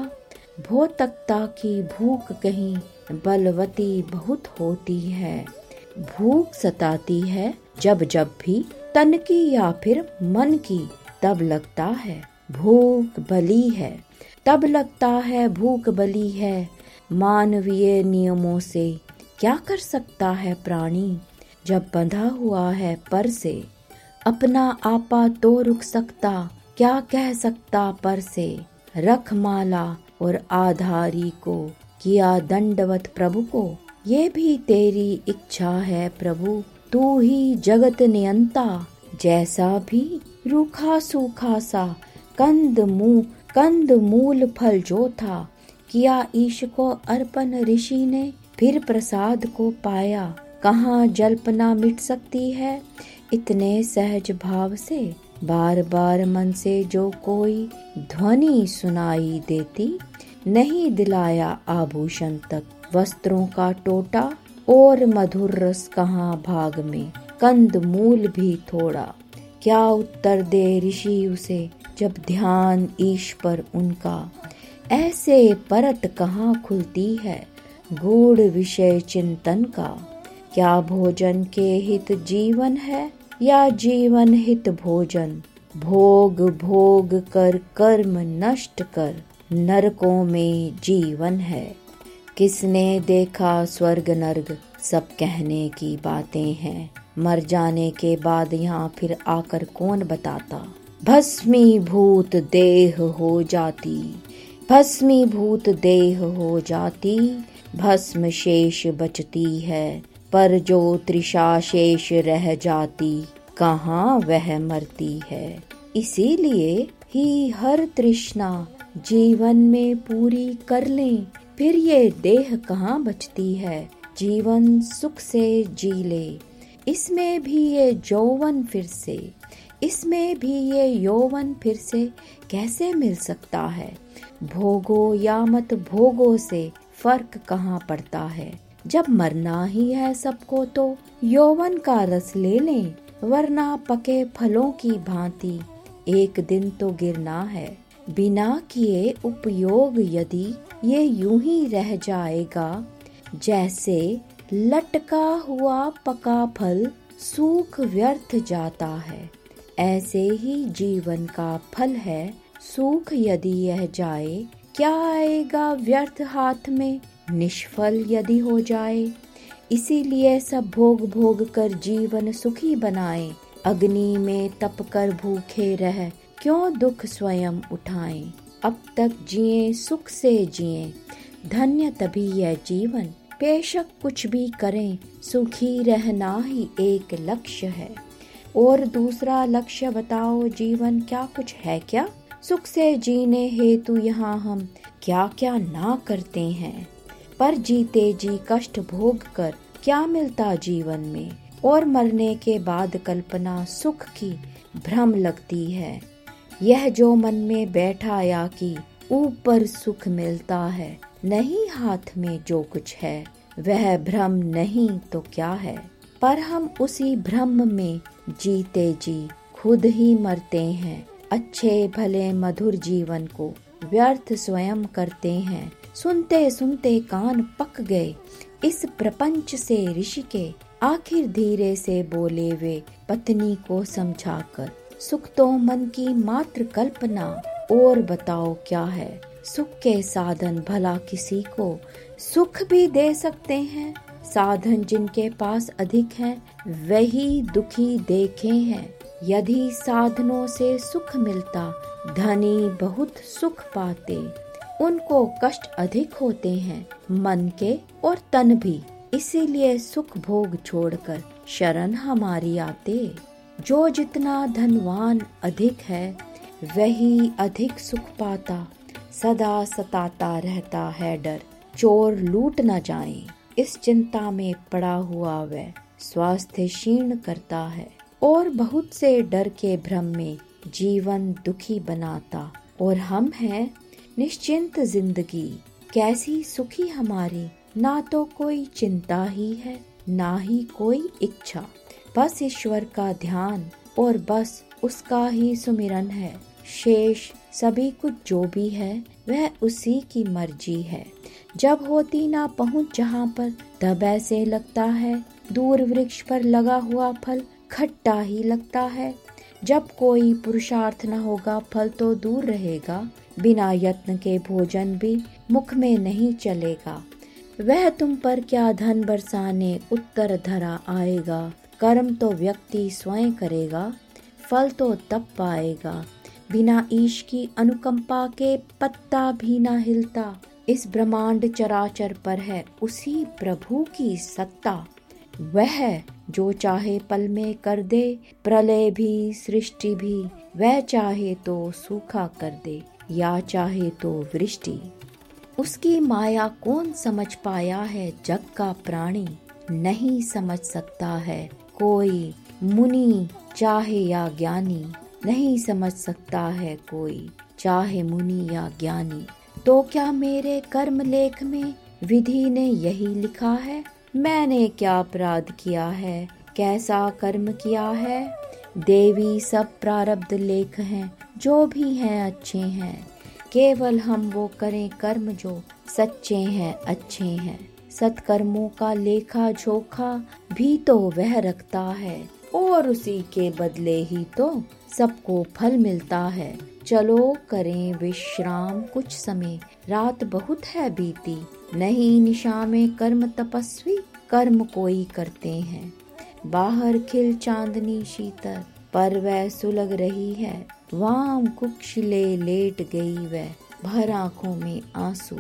भौतकता की भूख कहीं बलवती बहुत होती है। भूख सताती है जब जब भी तन की या फिर मन की, तब लगता है भूख बली है। तब लगता है भूख बली है। मानवीय नियमों से क्या कर सकता है प्राणी, जब बंधा हुआ है पर से। अपना आपा तो रुक सकता, क्या कह सकता पर से। रख माला और आधारी को किया दंडवत प्रभु को, ये भी तेरी इच्छा है प्रभु। तू ही जगत नियंता, जैसा भी रूखा सूखा सा कंद मूल फल जो था, किया ईश को अर्पण ऋषि ने। फिर प्रसाद को पाया, कहाँ जल्पना मिट सकती है इतने सहज भाव से। बार बार मन से जो कोई ध्वनि सुनाई देती, नहीं दिलाया आभूषण तक वस्त्रों का टोटा। और मधुर रस कहाँ भाग में, कंद मूल भी थोड़ा। क्या उत्तर दे ऋषि उसे, जब ध्यान ईश पर उनका। ऐसे परत कहाँ खुलती है गूढ़ विषय चिंतन का। क्या भोजन के हित जीवन है, या जीवन हित भोजन। भोग भोग कर कर्म नष्ट कर, नरकों में जीवन है। किसने देखा स्वर्ग नर्क, सब कहने की बातें हैं। मर जाने के बाद यहाँ फिर आकर कौन बताता। भस्मीभूत देह हो जाती, भस्मीभूत देह हो जाती। भस्म शेष बचती है, पर जो तृषा शेष रह जाती, कहाँ वह मरती है। इसीलिए ही हर तृष्णा जीवन में पूरी कर लें, फिर ये देह कहाँ बचती है, जीवन सुख से जी ले। इसमें भी ये यौवन फिर से, इसमें भी ये यौवन फिर से कैसे मिल सकता है। भोगो या मत भोगो से फर्क कहाँ पड़ता है, जब मरना ही है सबको तो यौवन का रस ले लें, वरना पके फलों की भांति एक दिन तो गिरना है। बिना किए उपयोग यदि ये यूं ही रह जाएगा, जैसे लटका हुआ पका फल सूख व्यर्थ जाता है, ऐसे ही जीवन का फल है सूख। यदि यह जाए क्या आएगा व्यर्थ हाथ में, निष्फल यदि हो जाए। इसीलिए सब भोग भोग कर जीवन सुखी बनाए, अग्नि में तप कर भूखे रह क्यों दुख स्वयं उठाए। अब तक जिए सुख से जिए, धन्य तभी यह जीवन, बेशक कुछ भी करें सुखी रहना ही एक लक्ष्य है। और दूसरा लक्ष्य बताओ जीवन क्या कुछ है क्या। सुख से जीने हेतु यहाँ हम क्या क्या ना करते हैं, पर जीते जी कष्ट भोग कर क्या मिलता जीवन में। और मरने के बाद कल्पना सुख की भ्रम लगती है, यह जो मन में बैठा या कि ऊपर सुख मिलता है, नहीं हाथ में जो कुछ है वह भ्रम नहीं तो क्या है। पर हम उसी भ्रम में जीते जी खुद ही मरते हैं, अच्छे भले मधुर जीवन को व्यर्थ स्वयं करते हैं। सुनते सुनते कान पक गए इस प्रपंच से ऋषि के, आखिर धीरे से बोले वे पत्नी को समझाकर, सुख तो मन की मात्र कल्पना, और बताओ क्या है। सुख के साधन भला किसी को सुख भी दे सकते हैं, साधन जिनके पास अधिक हैं वही दुखी देखे हैं। यदि साधनों से सुख मिलता, धनी बहुत सुख पाते, उनको कष्ट अधिक होते हैं मन के और तन भी। इसीलिए सुख भोग छोड़कर शरण हमारी आते। जो जितना धनवान अधिक है वही अधिक सुख पाता, सदा सताता रहता है डर चोर लूट न जाए। इस चिंता में पड़ा हुआ वह स्वास्थ्य क्षीण करता है, और बहुत से डर के भ्रम में जीवन दुखी बनाता। और हम हैं निश्चिंत जिंदगी कैसी सुखी हमारी, ना तो कोई चिंता ही है ना ही कोई इच्छा, बस ईश्वर का ध्यान और बस उसका ही सुमिरन है। शेष सभी कुछ जो भी है वह उसी की मर्जी है। जब होती ना पहुँच जहाँ पर, तब ऐसे लगता है दूर वृक्ष पर लगा हुआ फल खट्टा ही लगता है। जब कोई पुरुषार्थ न होगा फल तो दूर रहेगा, बिना यत्न के भोजन भी मुख में नहीं चलेगा। वह तुम पर क्या धन बरसाने उत्तर धरा आएगा, कर्म तो व्यक्ति स्वयं करेगा, फल तो तब पाएगा। बिना ईश की अनुकंपा के पत्ता भी ना हिलता, इस ब्रह्मांड चराचर पर है उसी प्रभु की सत्ता। वह जो चाहे पल में कर दे प्रलय भी सृष्टि भी, वह चाहे तो सूखा कर दे या चाहे तो वृष्टि। उसकी माया कौन समझ पाया है, जग का प्राणी नहीं समझ सकता है। कोई मुनि चाहे या ज्ञानी नहीं समझ सकता है, कोई चाहे मुनि या ज्ञानी। तो क्या मेरे कर्म लेख में विधि ने यही लिखा है, मैंने क्या अपराध किया है कैसा कर्म किया है। देवी सब प्रारब्ध लेख हैं, जो भी हैं अच्छे हैं, केवल हम वो करें कर्म जो सच्चे हैं अच्छे हैं। सत्कर्मों का लेखा जोखा भी तो वह रखता है, और उसी के बदले ही तो सबको फल मिलता है। चलो करें विश्राम कुछ समय, रात बहुत है बीती, नहीं निशा में कर्म तपस्वी कर्म कोई करते हैं। बाहर खिल चांदनी शीतल पर वह सुलग रही है, वाम कुक्षिले लेट गई वह भर आँखों में आंसू।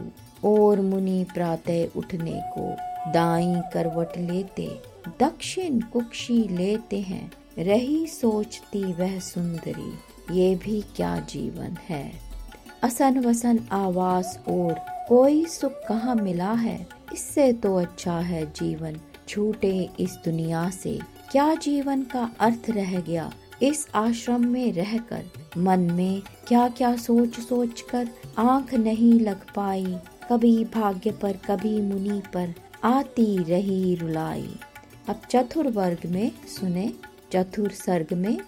और मुनि प्रातः उठने को दाई करवट लेते दक्षिण कुक्षी लेते हैं, रही सोचती वह सुंदरी ये भी क्या जीवन है। असन वसन आवास और कोई सुख कहाँ मिला है। इससे तो अच्छा है जीवन छूटे इस दुनिया से। क्या जीवन का अर्थ रह गया। इस आश्रम में रहकर मन में क्या क्या सोच सोच कर आँख नहीं लग पाई। कभी भाग्य पर कभी मुनि पर आती रही रुलाई। अब चतुर वर्ग में सुने, चतुर सर्ग में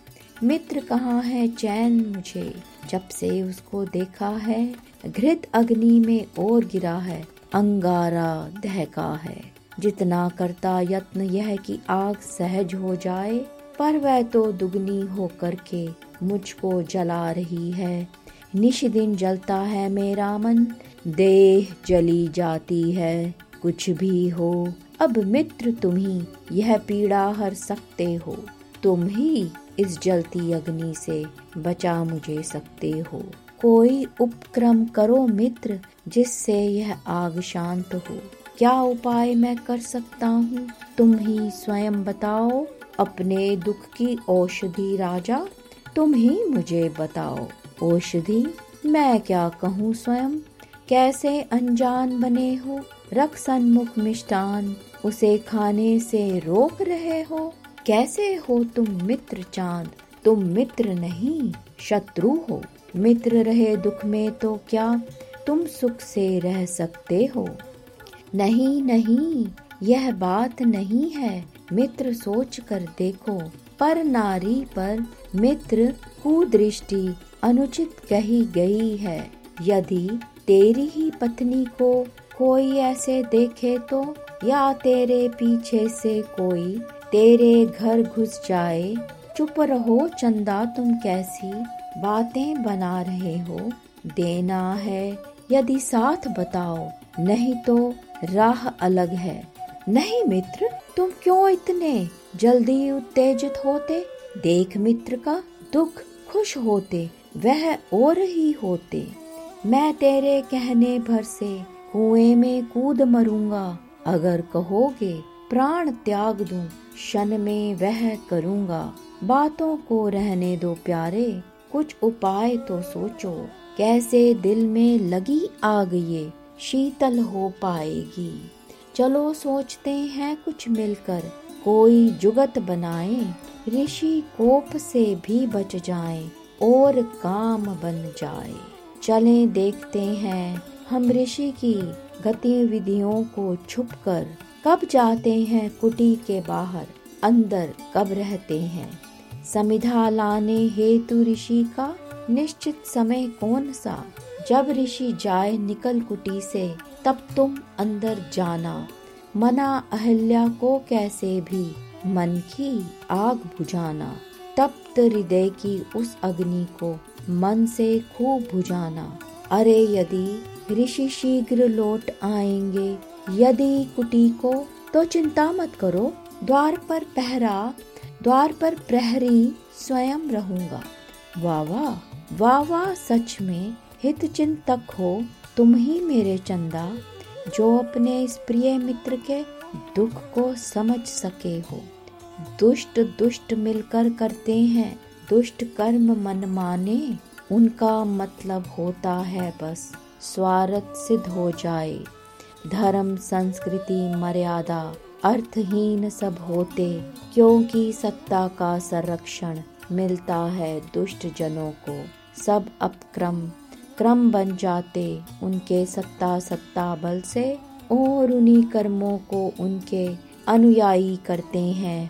मित्र कहाँ है चैन मुझे। जब से उसको देखा है घृत अग्नि में और गिरा है। अंगारा दहका है। जितना करता यत्न यह कि आग सहज हो जाए, पर वह तो दुगनी होकर के मुझको जला रही है। निशिदिन जलता है मेरा मन, देह जली जाती है। कुछ भी हो अब मित्र तुम ही यह पीड़ा हर सकते हो। तुम ही इस जलती अग्नि से बचा मुझे सकते हो। कोई उपक्रम करो मित्र जिससे यह आग शांत हो। क्या उपाय मैं कर सकता हूँ तुम ही स्वयं बताओ। अपने दुख की औषधि राजा तुम ही मुझे बताओ। औषधि मैं क्या कहूँ स्वयं, कैसे अनजान बने हो। रख सन्मुख मिष्टान उसे खाने से रोक रहे हो। कैसे हो तुम मित्र चांद, तुम मित्र नहीं शत्रु हो। मित्र रहे दुख में तो क्या तुम सुख से रह सकते हो। नहीं नहीं यह बात नहीं है। मित्र सोच कर देखो, पर नारी पर मित्र कुदृष्टि अनुचित कही गई है। यदि तेरी ही पत्नी को कोई ऐसे देखे तो, या तेरे पीछे से कोई तेरे घर घुस जाए। चुप रहो चंदा तुम कैसी बातें बना रहे हो। देना है यदि साथ बताओ, नहीं तो राह अलग है। नहीं मित्र तुम क्यों इतने जल्दी उत्तेजित होते। देख मित्र का दुख खुश होते, वह और ही होते। मैं तेरे कहने भर से कुएं में कूद मरूंगा। अगर कहोगे प्राण त्याग दूं क्षण में वह करूंगा। बातों को रहने दो प्यारे, कुछ उपाय तो सोचो। कैसे दिल में लगी आग ये शीतल हो पाएगी। चलो सोचते हैं कुछ मिलकर, कोई जुगत बनाएं। ऋषि कोप से भी बच जाएं और काम बन जाए। चलें देखते हैं हम ऋषि की गतिविधियों को छुपकर। कब जाते हैं कुटी के बाहर, अंदर कब रहते हैं। समिधा लाने हेतु ऋषि का निश्चित समय कौन सा। जब ऋषि जाए निकल कुटी से, तब तुम अंदर जाना। मना अहल्या को कैसे भी मन की आग बुझाना। तप्त हृदय की उस अग्नि को मन से खूब बुझाना। अरे यदि ऋषि शीघ्र लौट आएंगे, यदि कुटी को तो चिंता मत करो। द्वार पर प्रहरी स्वयं रहूंगा। वाह वाह सच में हित चिंतक हो तुम ही मेरे चंदा, जो अपने इस प्रिय मित्र के दुख को समझ सके हो। दुष्ट मिलकर करते हैं दुष्ट कर्म मनमाने। उनका मतलब होता है बस स्वार्थ सिद्ध हो जाए। धर्म संस्कृति मर्यादा अर्थहीन सब होते, क्योंकि सत्ता का संरक्षण मिलता है दुष्ट जनों को। सब अपक्रम क्रम बन जाते उनके सत्ता बल से, और उन्हीं कर्मों को उनके अनुयायी करते हैं।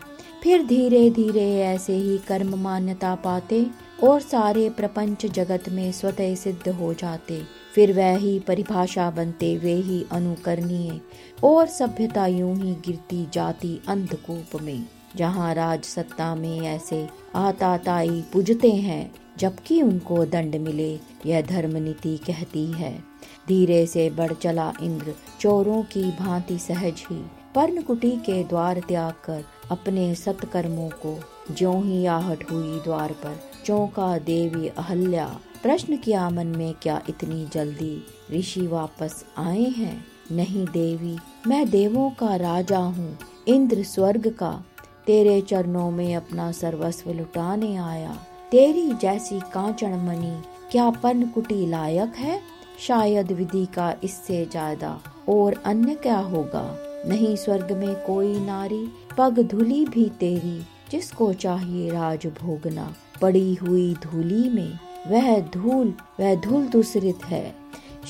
फिर धीरे धीरे ऐसे ही कर्म मान्यता पाते और सारे प्रपंच जगत में स्वतः सिद्ध हो जाते। फिर वह ही परिभाषा बनते, वे ही अनुकरणीय, और सभ्यता यूं ही गिरती जाती अंधकूप में, जहां राज सत्ता में ऐसे आताताई पूजते हैं, जबकि उनको दंड मिले, यह धर्मनीति कहती है। धीरे से बढ़ चला इंद्र चोरों की भांति सहज ही। पर्णकुटी के द्वार त्याग कर अपने सत्कर्मों को, ज्यों ही आहट हुई द्वार पर चौंका देवी अहल्या। प्रश्न किया मन में, क्या इतनी जल्दी ऋषि वापस आए हैं। नहीं देवी मैं देवों का राजा हूँ, इंद्र स्वर्ग का। तेरे चरणों में अपना सर्वस्व लुटाने आया। तेरी जैसी कांचन मणि क्या पन कुटी लायक है, शायद विधि का इससे ज्यादा और अन्य क्या होगा। नहीं स्वर्ग में कोई नारी पग धूली भी तेरी, जिसको चाहिए राज भोगना पड़ी हुई धूली में, वह धूल दूसरित है।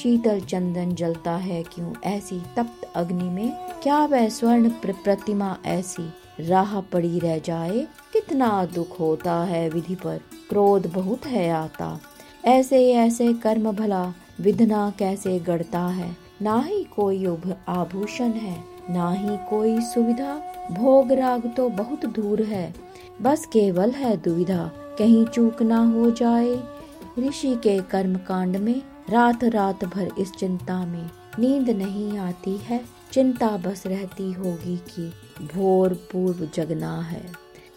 शीतल चंदन जलता है क्यों ऐसी तप्त अग्नि में, क्या वह स्वर्ण प्रतिमा ऐसी राह पड़ी रह जाए। कितना दुख होता है विधि पर, क्रोध बहुत है आता, ऐसे ऐसे कर्म भला विधना कैसे गढ़ता है। ना ही कोई आभूषण है, ना ही कोई सुविधा, भोग राग तो बहुत दूर है, बस केवल है दुविधा कहीं चूक ना हो जाए। ऋषि के कर्म कांड में रात रात भर इस चिंता में नींद नहीं आती है, चिंता बस रहती होगी कि भोर पूर्व जगना है।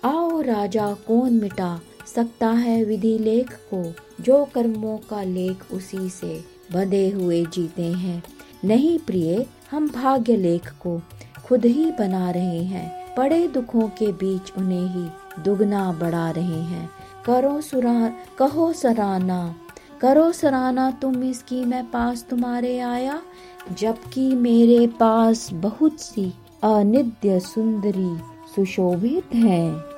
आओ राजा कौन मिटा सकता है विधि लेख को, जो कर्मों का लेख उसी से बंधे हुए जीते हैं। नहीं प्रिय हम भाग्य लेख को खुद ही बना रहे हैं, बड़े दुखों के बीच उन्हें ही दुगना बढ़ा रहे हैं। करो सराहना तुम इसकी, मैं पास तुम्हारे आया, जबकि मेरे पास बहुत सी अनित्य सुंदरी सुशोभित हैं।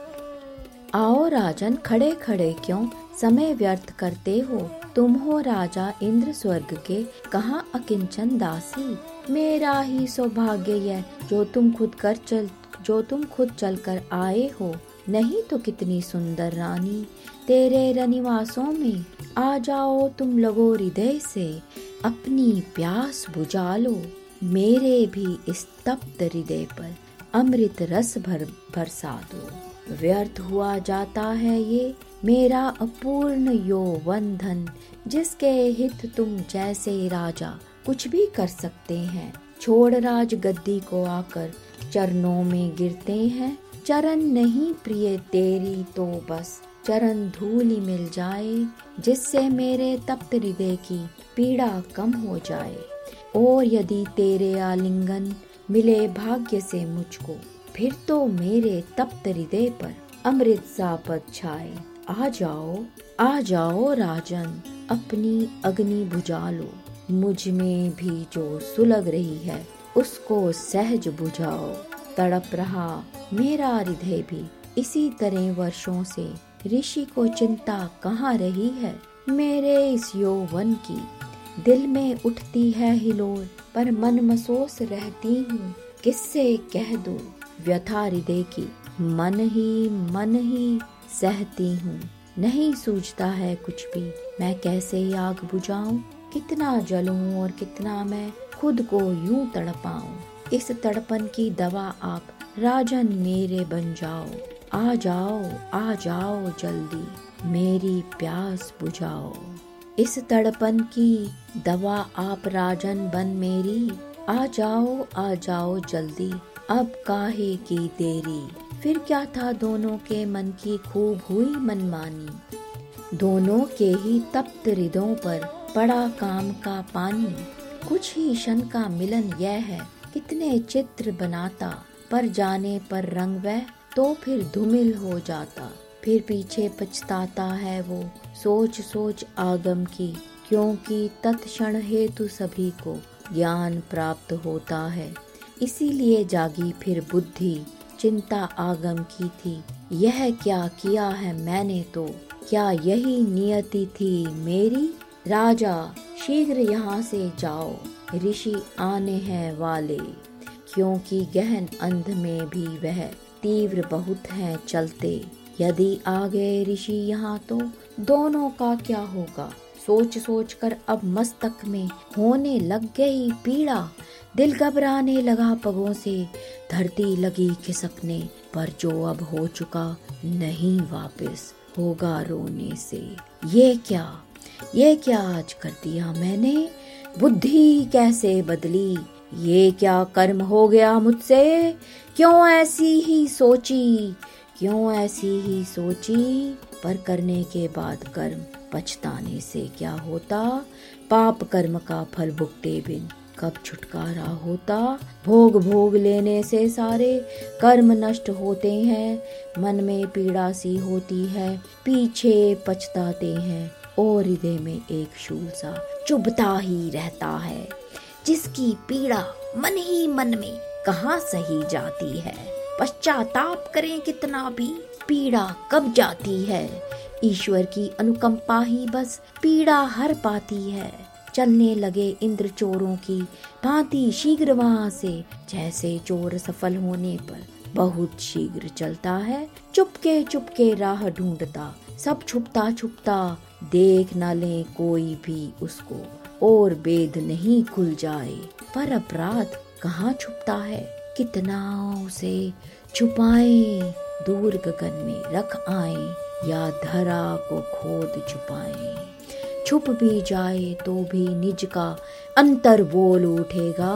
आओ राजन खड़े खड़े क्यों समय व्यर्थ करते हो, तुम हो राजा इंद्र स्वर्ग के, कहाँ अकिंचन दासी। मेरा ही सौभाग्य है जो तुम खुद चल कर आए हो, नहीं तो कितनी सुंदर रानी तेरे रनिवासों में। आ जाओ तुम लोगो हृदय से, अपनी प्यास बुझा लो, मेरे भी इस तप्त हृदय पर अमृत रस बरसा दो। व्यर्थ हुआ जाता है ये मेरा अपूर्ण यौवन धन, जिसके हित तुम जैसे राजा कुछ भी कर सकते हैं। छोड़ राज गद्दी को आकर चरणों में गिरते हैं, चरण नहीं प्रिय तेरी तो बस चरण धूल ही मिल जाए, जिससे मेरे तप्त हृदय की पीड़ा कम हो जाए। और यदि तेरे आलिंगन मिले भाग्य से मुझको, फिर तो मेरे तप्त हृदय पर अमृत सा पद छाए। आ जाओ राजन अपनी अग्नि बुझा लो, मुझ में भी जो सुलग रही है उसको सहज बुझाओ। तड़प रहा मेरा हृदय भी इसी तरह वर्षों से, ऋषि को चिंता कहाँ रही है मेरे इस यौवन की। दिल में उठती है हिलोर पर मन मसोस रहती हूँ, किससे कह दूँ व्यथा हृदय की, मन ही सहती हूँ। नहीं सूझता है कुछ भी, मैं कैसे आग बुझाऊं, कितना जलूं और कितना मैं खुद को यूं तड़पाऊं। इस तड़पन की दवा आप राजन मेरे बन जाओ। आ जाओ जल्दी मेरी प्यास बुझाओ। इस तड़पन की दवा आप राजन बन मेरी, आ जाओ जल्दी अब काहे की देरी। फिर क्या था दोनों के मन की खूब हुई मनमानी, दोनों के ही तप्त हृदयों पर पड़ा काम का पानी। कुछ ही क्षण का मिलन यह है, कितने चित्र बनाता पर जाने पर रंग वह तो फिर धूमिल हो जाता। फिर पीछे पछताता है वो सोच सोच आगम की, क्योंकि तत्क्षण हेतु सभी को ज्ञान प्राप्त होता है। इसीलिए जागी फिर बुद्धि, चिंता आगम की थी, यह क्या किया है मैंने तो, क्या यही नियति थी मेरी। राजा शीघ्र यहाँ से जाओ, ऋषि आने हैं वाले, क्योंकि गहन अंध में भी वह तीव्र बहुत हैं चलते। यदि आ गए ऋषि यहाँ तो दोनों का क्या होगा। सोच सोच कर अब मस्तक में होने लग गई पीड़ा, दिल घबराने लगा, पगों से धरती लगी खिसकने। पर जो अब हो चुका नहीं वापस होगा रोने से। ये क्या आज कर दिया मैंने, बुद्धि कैसे बदली, ये क्या कर्म हो गया मुझसे। क्यों ऐसी ही सोची, पर करने के बाद कर्म पछताने से क्या होता, पाप कर्म का फल भुगते बिन कब छुटकारा होता। भोग भोग लेने से सारे कर्म नष्ट होते हैं, मन में पीड़ा सी होती है, पीछे पछताते हैं और हृदय में एक शूल सा चुभता ही रहता है, जिसकी पीड़ा मन ही मन में कहाँ सही जाती है। पश्चाताप करें कितना भी, पीड़ा कब जाती है। ईश्वर की अनुकंपा ही बस पीड़ा हर पाती है। चलने लगे इंद्र चोरों की भांति शीघ्र वहाँ से, जैसे चोर सफल होने पर बहुत शीघ्र चलता है। चुपके चुपके राह ढूंढता, सब छुपता छुपता, देख न ले कोई भी उसको और भेद नहीं खुल जाए। पर अपराध कहाँ छुपता है, कितना उसे छुपाए, दूर गगन में रख आए या धरा को खोद छुपाए। छुप भी जाए तो भी निज का अंतर बोल उठेगा।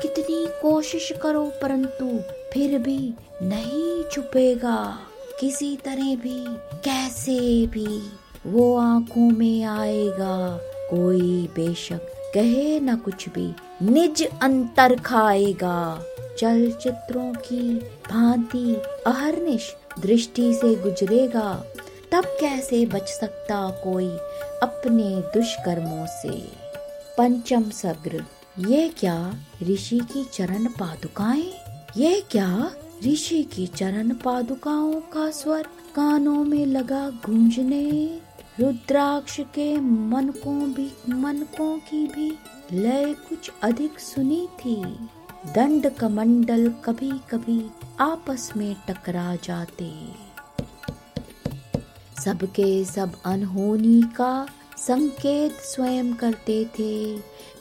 कितनी कोशिश करो परंतु फिर भी नहीं छुपेगा। किसी तरह भी कैसे भी वो आंखों में आएगा। कोई बेशक कहे न कुछ भी, निज अंतर खाएगा। चलचित्रों की भांति अहर्निश दृष्टि से गुजरेगा, तब कैसे बच सकता कोई अपने दुष्कर्मों से। पंचम सर्ग। ये क्या ऋषि की चरण पादुकाएं, ये क्या ऋषि की चरण पादुकाओं का स्वर कानों में लगा गूंजने। रुद्राक्ष के मनकों की भी लय कुछ अधिक सुनी थी। दंड कमंडल कभी कभी आपस में टकरा जाते। सबके सब अनहोनी का संकेत स्वयं करते थे।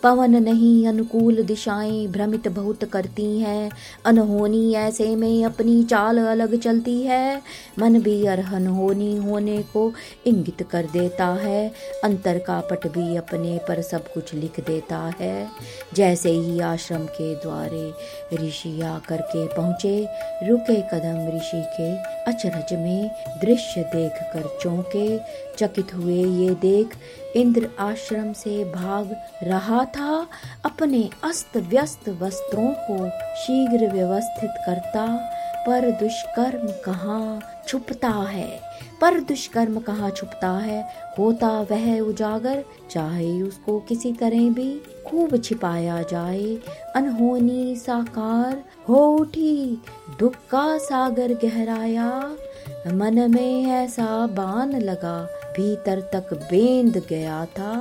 पवन नहीं अनुकूल दिशाएं भ्रमित बहुत करती हैं। अनहोनी ऐसे में अपनी चाल अलग चलती है। मन भी अनहोनी होने को इंगित कर देता है। अंतर का पट भी अपने पर सब कुछ लिख देता है। जैसे ही आश्रम के द्वारे ऋषि आकर के पहुँचे, रुके कदम ऋषि के अचरज में दृश्य देख कर चौंके। चकित हुए ये देख इंद्र आश्रम से भाग रहा था। अपने अस्त व्यस्त वस्त्रों को शीघ्र व्यवस्थित करता, पर दुष्कर्म कहाँ छुपता है, होता वह उजागर। चाहे उसको किसी तरह भी खूब छिपाया जाए, अनहोनी साकार हो उठी। दुख का सागर गहराया, मन में ऐसा बाण लगा, भीतर तक बेंध गया था।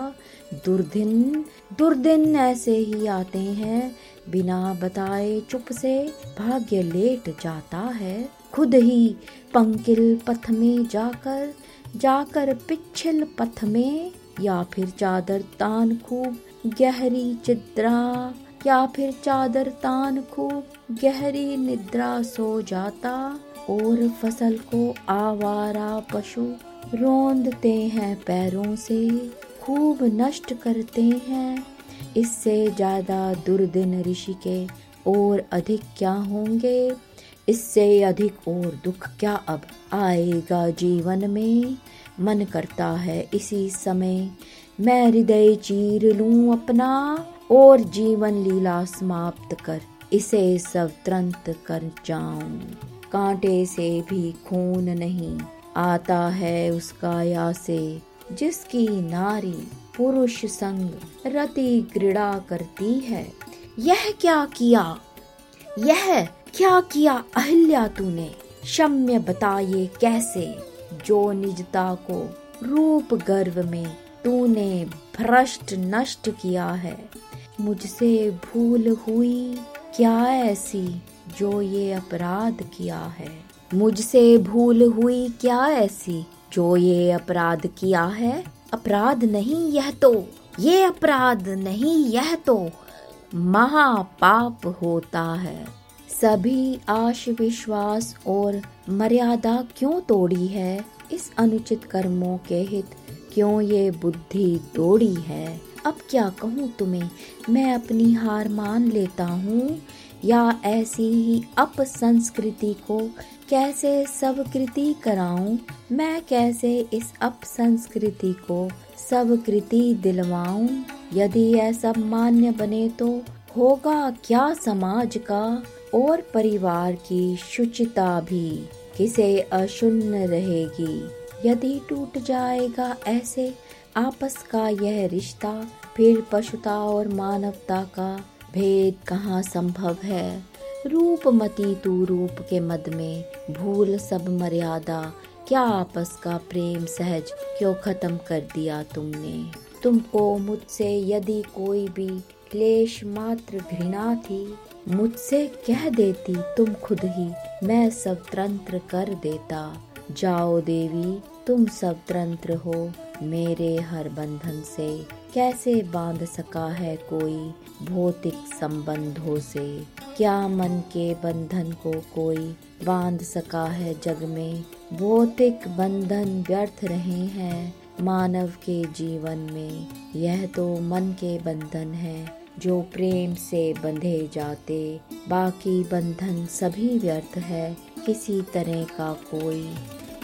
दुर्दिन ऐसे ही आते हैं, बिना बताए चुप से भाग्य लेट जाता है। खुद ही पंकिल पथ में जाकर पिछल पथ में, या फिर चादर तान खूब गहरी चिद्रा, निद्रा सो जाता। और फसल को आवारा पशु रोंदते हैं पैरों से, खूब नष्ट करते हैं। इससे ज्यादा दुर्दिन ऋषि के और अधिक क्या होंगे, इससे अधिक और दुख क्या अब आएगा जीवन में। मन करता है इसी समय मैं हृदय चीर लूं अपना और जीवन लीला समाप्त कर इसे स्वतंत्र कर जाऊं। कांटे से भी खून नहीं आता है उसका या से, जिसकी नारी पुरुष संग रति क्रीड़ा करती है। यह क्या किया अहिल्या तूने, क्षम्य बताइए कैसे। जो निजता को रूप गर्व में तूने भ्रष्ट नष्ट किया है, मुझसे भूल हुई क्या ऐसी जो ये अपराध किया है। अपराध नहीं यह तो, महापाप होता है। सभी आश विश्वास और मर्यादा क्यों तोड़ी है, इस अनुचित कर्मों के हित क्यों ये बुद्धि दौड़ी है। अब क्या कहूँ तुम्हें, मैं अपनी हार मान लेता हूँ, या ऐसी ही अपसंस्कृति को कैसे सबकृति कराऊं। मैं कैसे इस अपसंस्कृति को सब कृति दिलवाऊं, यदि ऐसा मान्य बने तो होगा क्या समाज का और परिवार की शुचिता भी किसे अशुन्न रहेगी। यदि टूट जाएगा ऐसे आपस का यह रिश्ता, फिर पशुता और मानवता का भेद कहाँ संभव है। रूपमती तू रूप के मद में भूल सब मर्यादा, क्या आपस का प्रेम सहज क्यों खत्म कर दिया तुमने। तुमको मुझसे यदि कोई भी क्लेश मात्र घृणा थी, मुझसे कह देती तुम खुद ही, मैं स्वतंत्र कर देता। जाओ देवी तुम स्वतंत्र हो, मेरे हर बंधन से कैसे बांध सका है कोई भौतिक संबंधों से। क्या मन के बंधन को कोई बांध सका है जग में, भौतिक बंधन व्यर्थ रहे हैं मानव के जीवन में। यह तो मन के बंधन है जो प्रेम से बंधे जाते, बाकी बंधन सभी व्यर्थ है किसी तरह का कोई।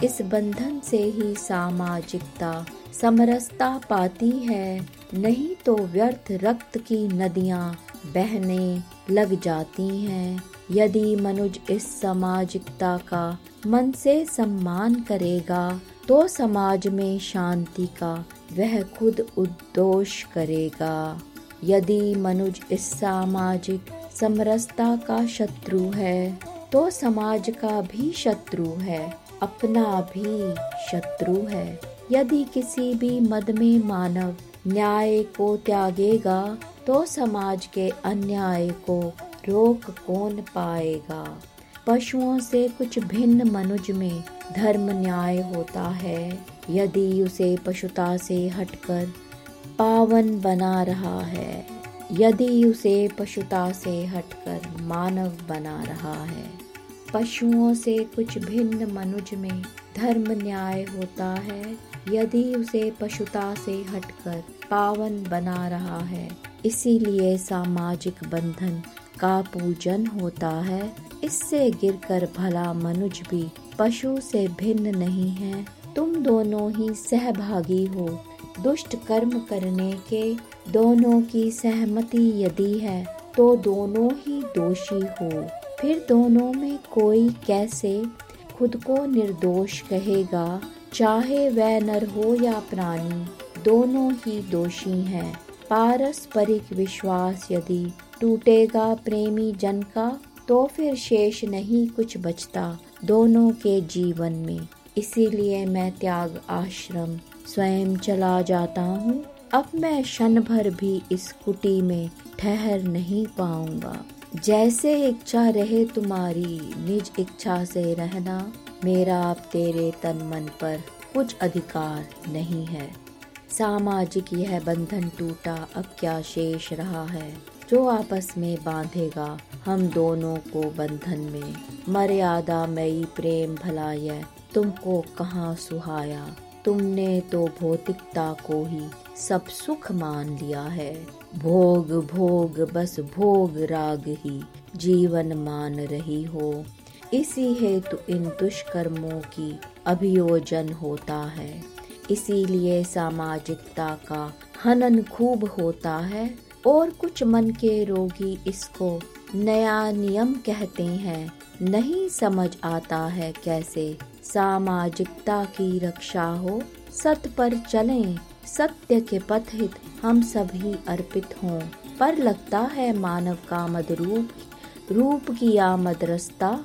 इस बंधन से ही सामाजिकता समरसता पाती है, नहीं तो व्यर्थ रक्त की नदियाँ बहने लग जाती हैं। यदि मनुज इस सामाजिकता का मन से सम्मान करेगा तो समाज में शांति का वह खुद उद्घोष करेगा। यदि मनुज इस सामाजिक समरसता का शत्रु है तो समाज का भी शत्रु है, अपना भी शत्रु है। यदि किसी भी मद में मानव न्याय को त्यागेगा तो समाज के अन्याय को रोक कौन पाएगा। पशुओं से कुछ भिन्न मनुज में धर्म न्याय होता है, यदि उसे पशुता से हटकर पावन बना रहा है, यदि उसे पशुता से हटकर मानव बना रहा है। पशुओं से कुछ भिन्न मनुज में धर्म न्याय होता है, यदि उसे पशुता से हटकर पावन बना रहा है। इसीलिए सामाजिक बंधन का पूजन होता है। इससे गिरकर भला मनुज भी पशु से भिन्न नहीं है, तुम दोनों ही सहभागी हो। दुष्ट कर्म करने के दोनों की सहमति यदि है तो दोनों ही दोषी हो, फिर दोनों में कोई कैसे खुद को निर्दोष कहेगा। चाहे वह नर हो या प्राणी, दोनों ही दोषी हैं। पारस्परिक विश्वास यदि टूटेगा प्रेमी जन का, तो फिर शेष नहीं कुछ बचता दोनों के जीवन में। इसीलिए मैं त्याग आश्रम स्वयं चला जाता हूँ, अब मैं क्षण भर भी इस कुटी में ठहर नहीं पाऊंगा। जैसे इच्छा रहे तुम्हारी निज इच्छा से रहना, मेरा अब तेरे तन मन पर कुछ अधिकार नहीं है। सामाजिक यह बंधन टूटा, अब क्या शेष रहा है जो आपस में बांधेगा हम दोनों को बंधन में। मर्यादा मई प्रेम भला यह तुमको कहाँ सुहाया, तुमने तो भौतिकता को ही सब सुख मान लिया है। भोग भोग बस भोग राग ही जीवन मान रही हो, इसी हेतु इन दुष्कर्मों की अभियोजन होता है। इसीलिए सामाजिकता का हनन खूब होता है। और कुछ मन के रोगी इसको नया नियम कहते हैं, नहीं समझ आता है कैसे सामाजिकता की रक्षा हो। सत पर चलें, सत्य के पथ हित हम सभी अर्पित हों, पर लगता है मानव का मदरूप रूप की आमद रास्ता।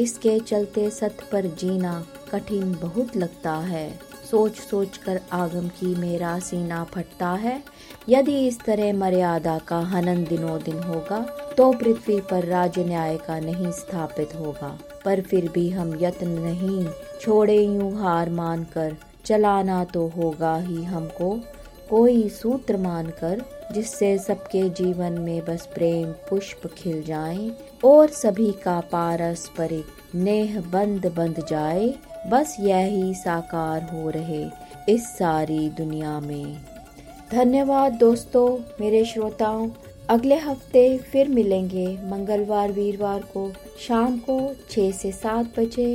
इसके चलते सत पर जीना कठिन बहुत लगता है, सोच सोच कर आगम की मेरा सीना फटता है। यदि इस तरह मर्यादा का हनन दिनों दिन होगा तो पृथ्वी पर राज्य न्याय का नहीं स्थापित होगा। पर फिर भी हम यत्न नहीं छोड़े, यूं हार मान कर चलाना तो होगा ही हमको। कोई सूत्र मानकर जिससे सबके जीवन में बस प्रेम पुष्प खिल जाएं और सभी का पारस्परिक नेह बंद बंध जाए, बस यही साकार हो रहे इस सारी दुनिया में। धन्यवाद दोस्तों, मेरे श्रोताओं। अगले हफ्ते फिर मिलेंगे, मंगलवार वीरवार को शाम को 6 से 7 बजे,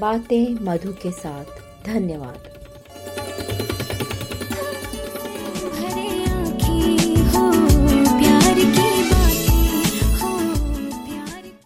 बातें मधु के साथ। धन्यवाद।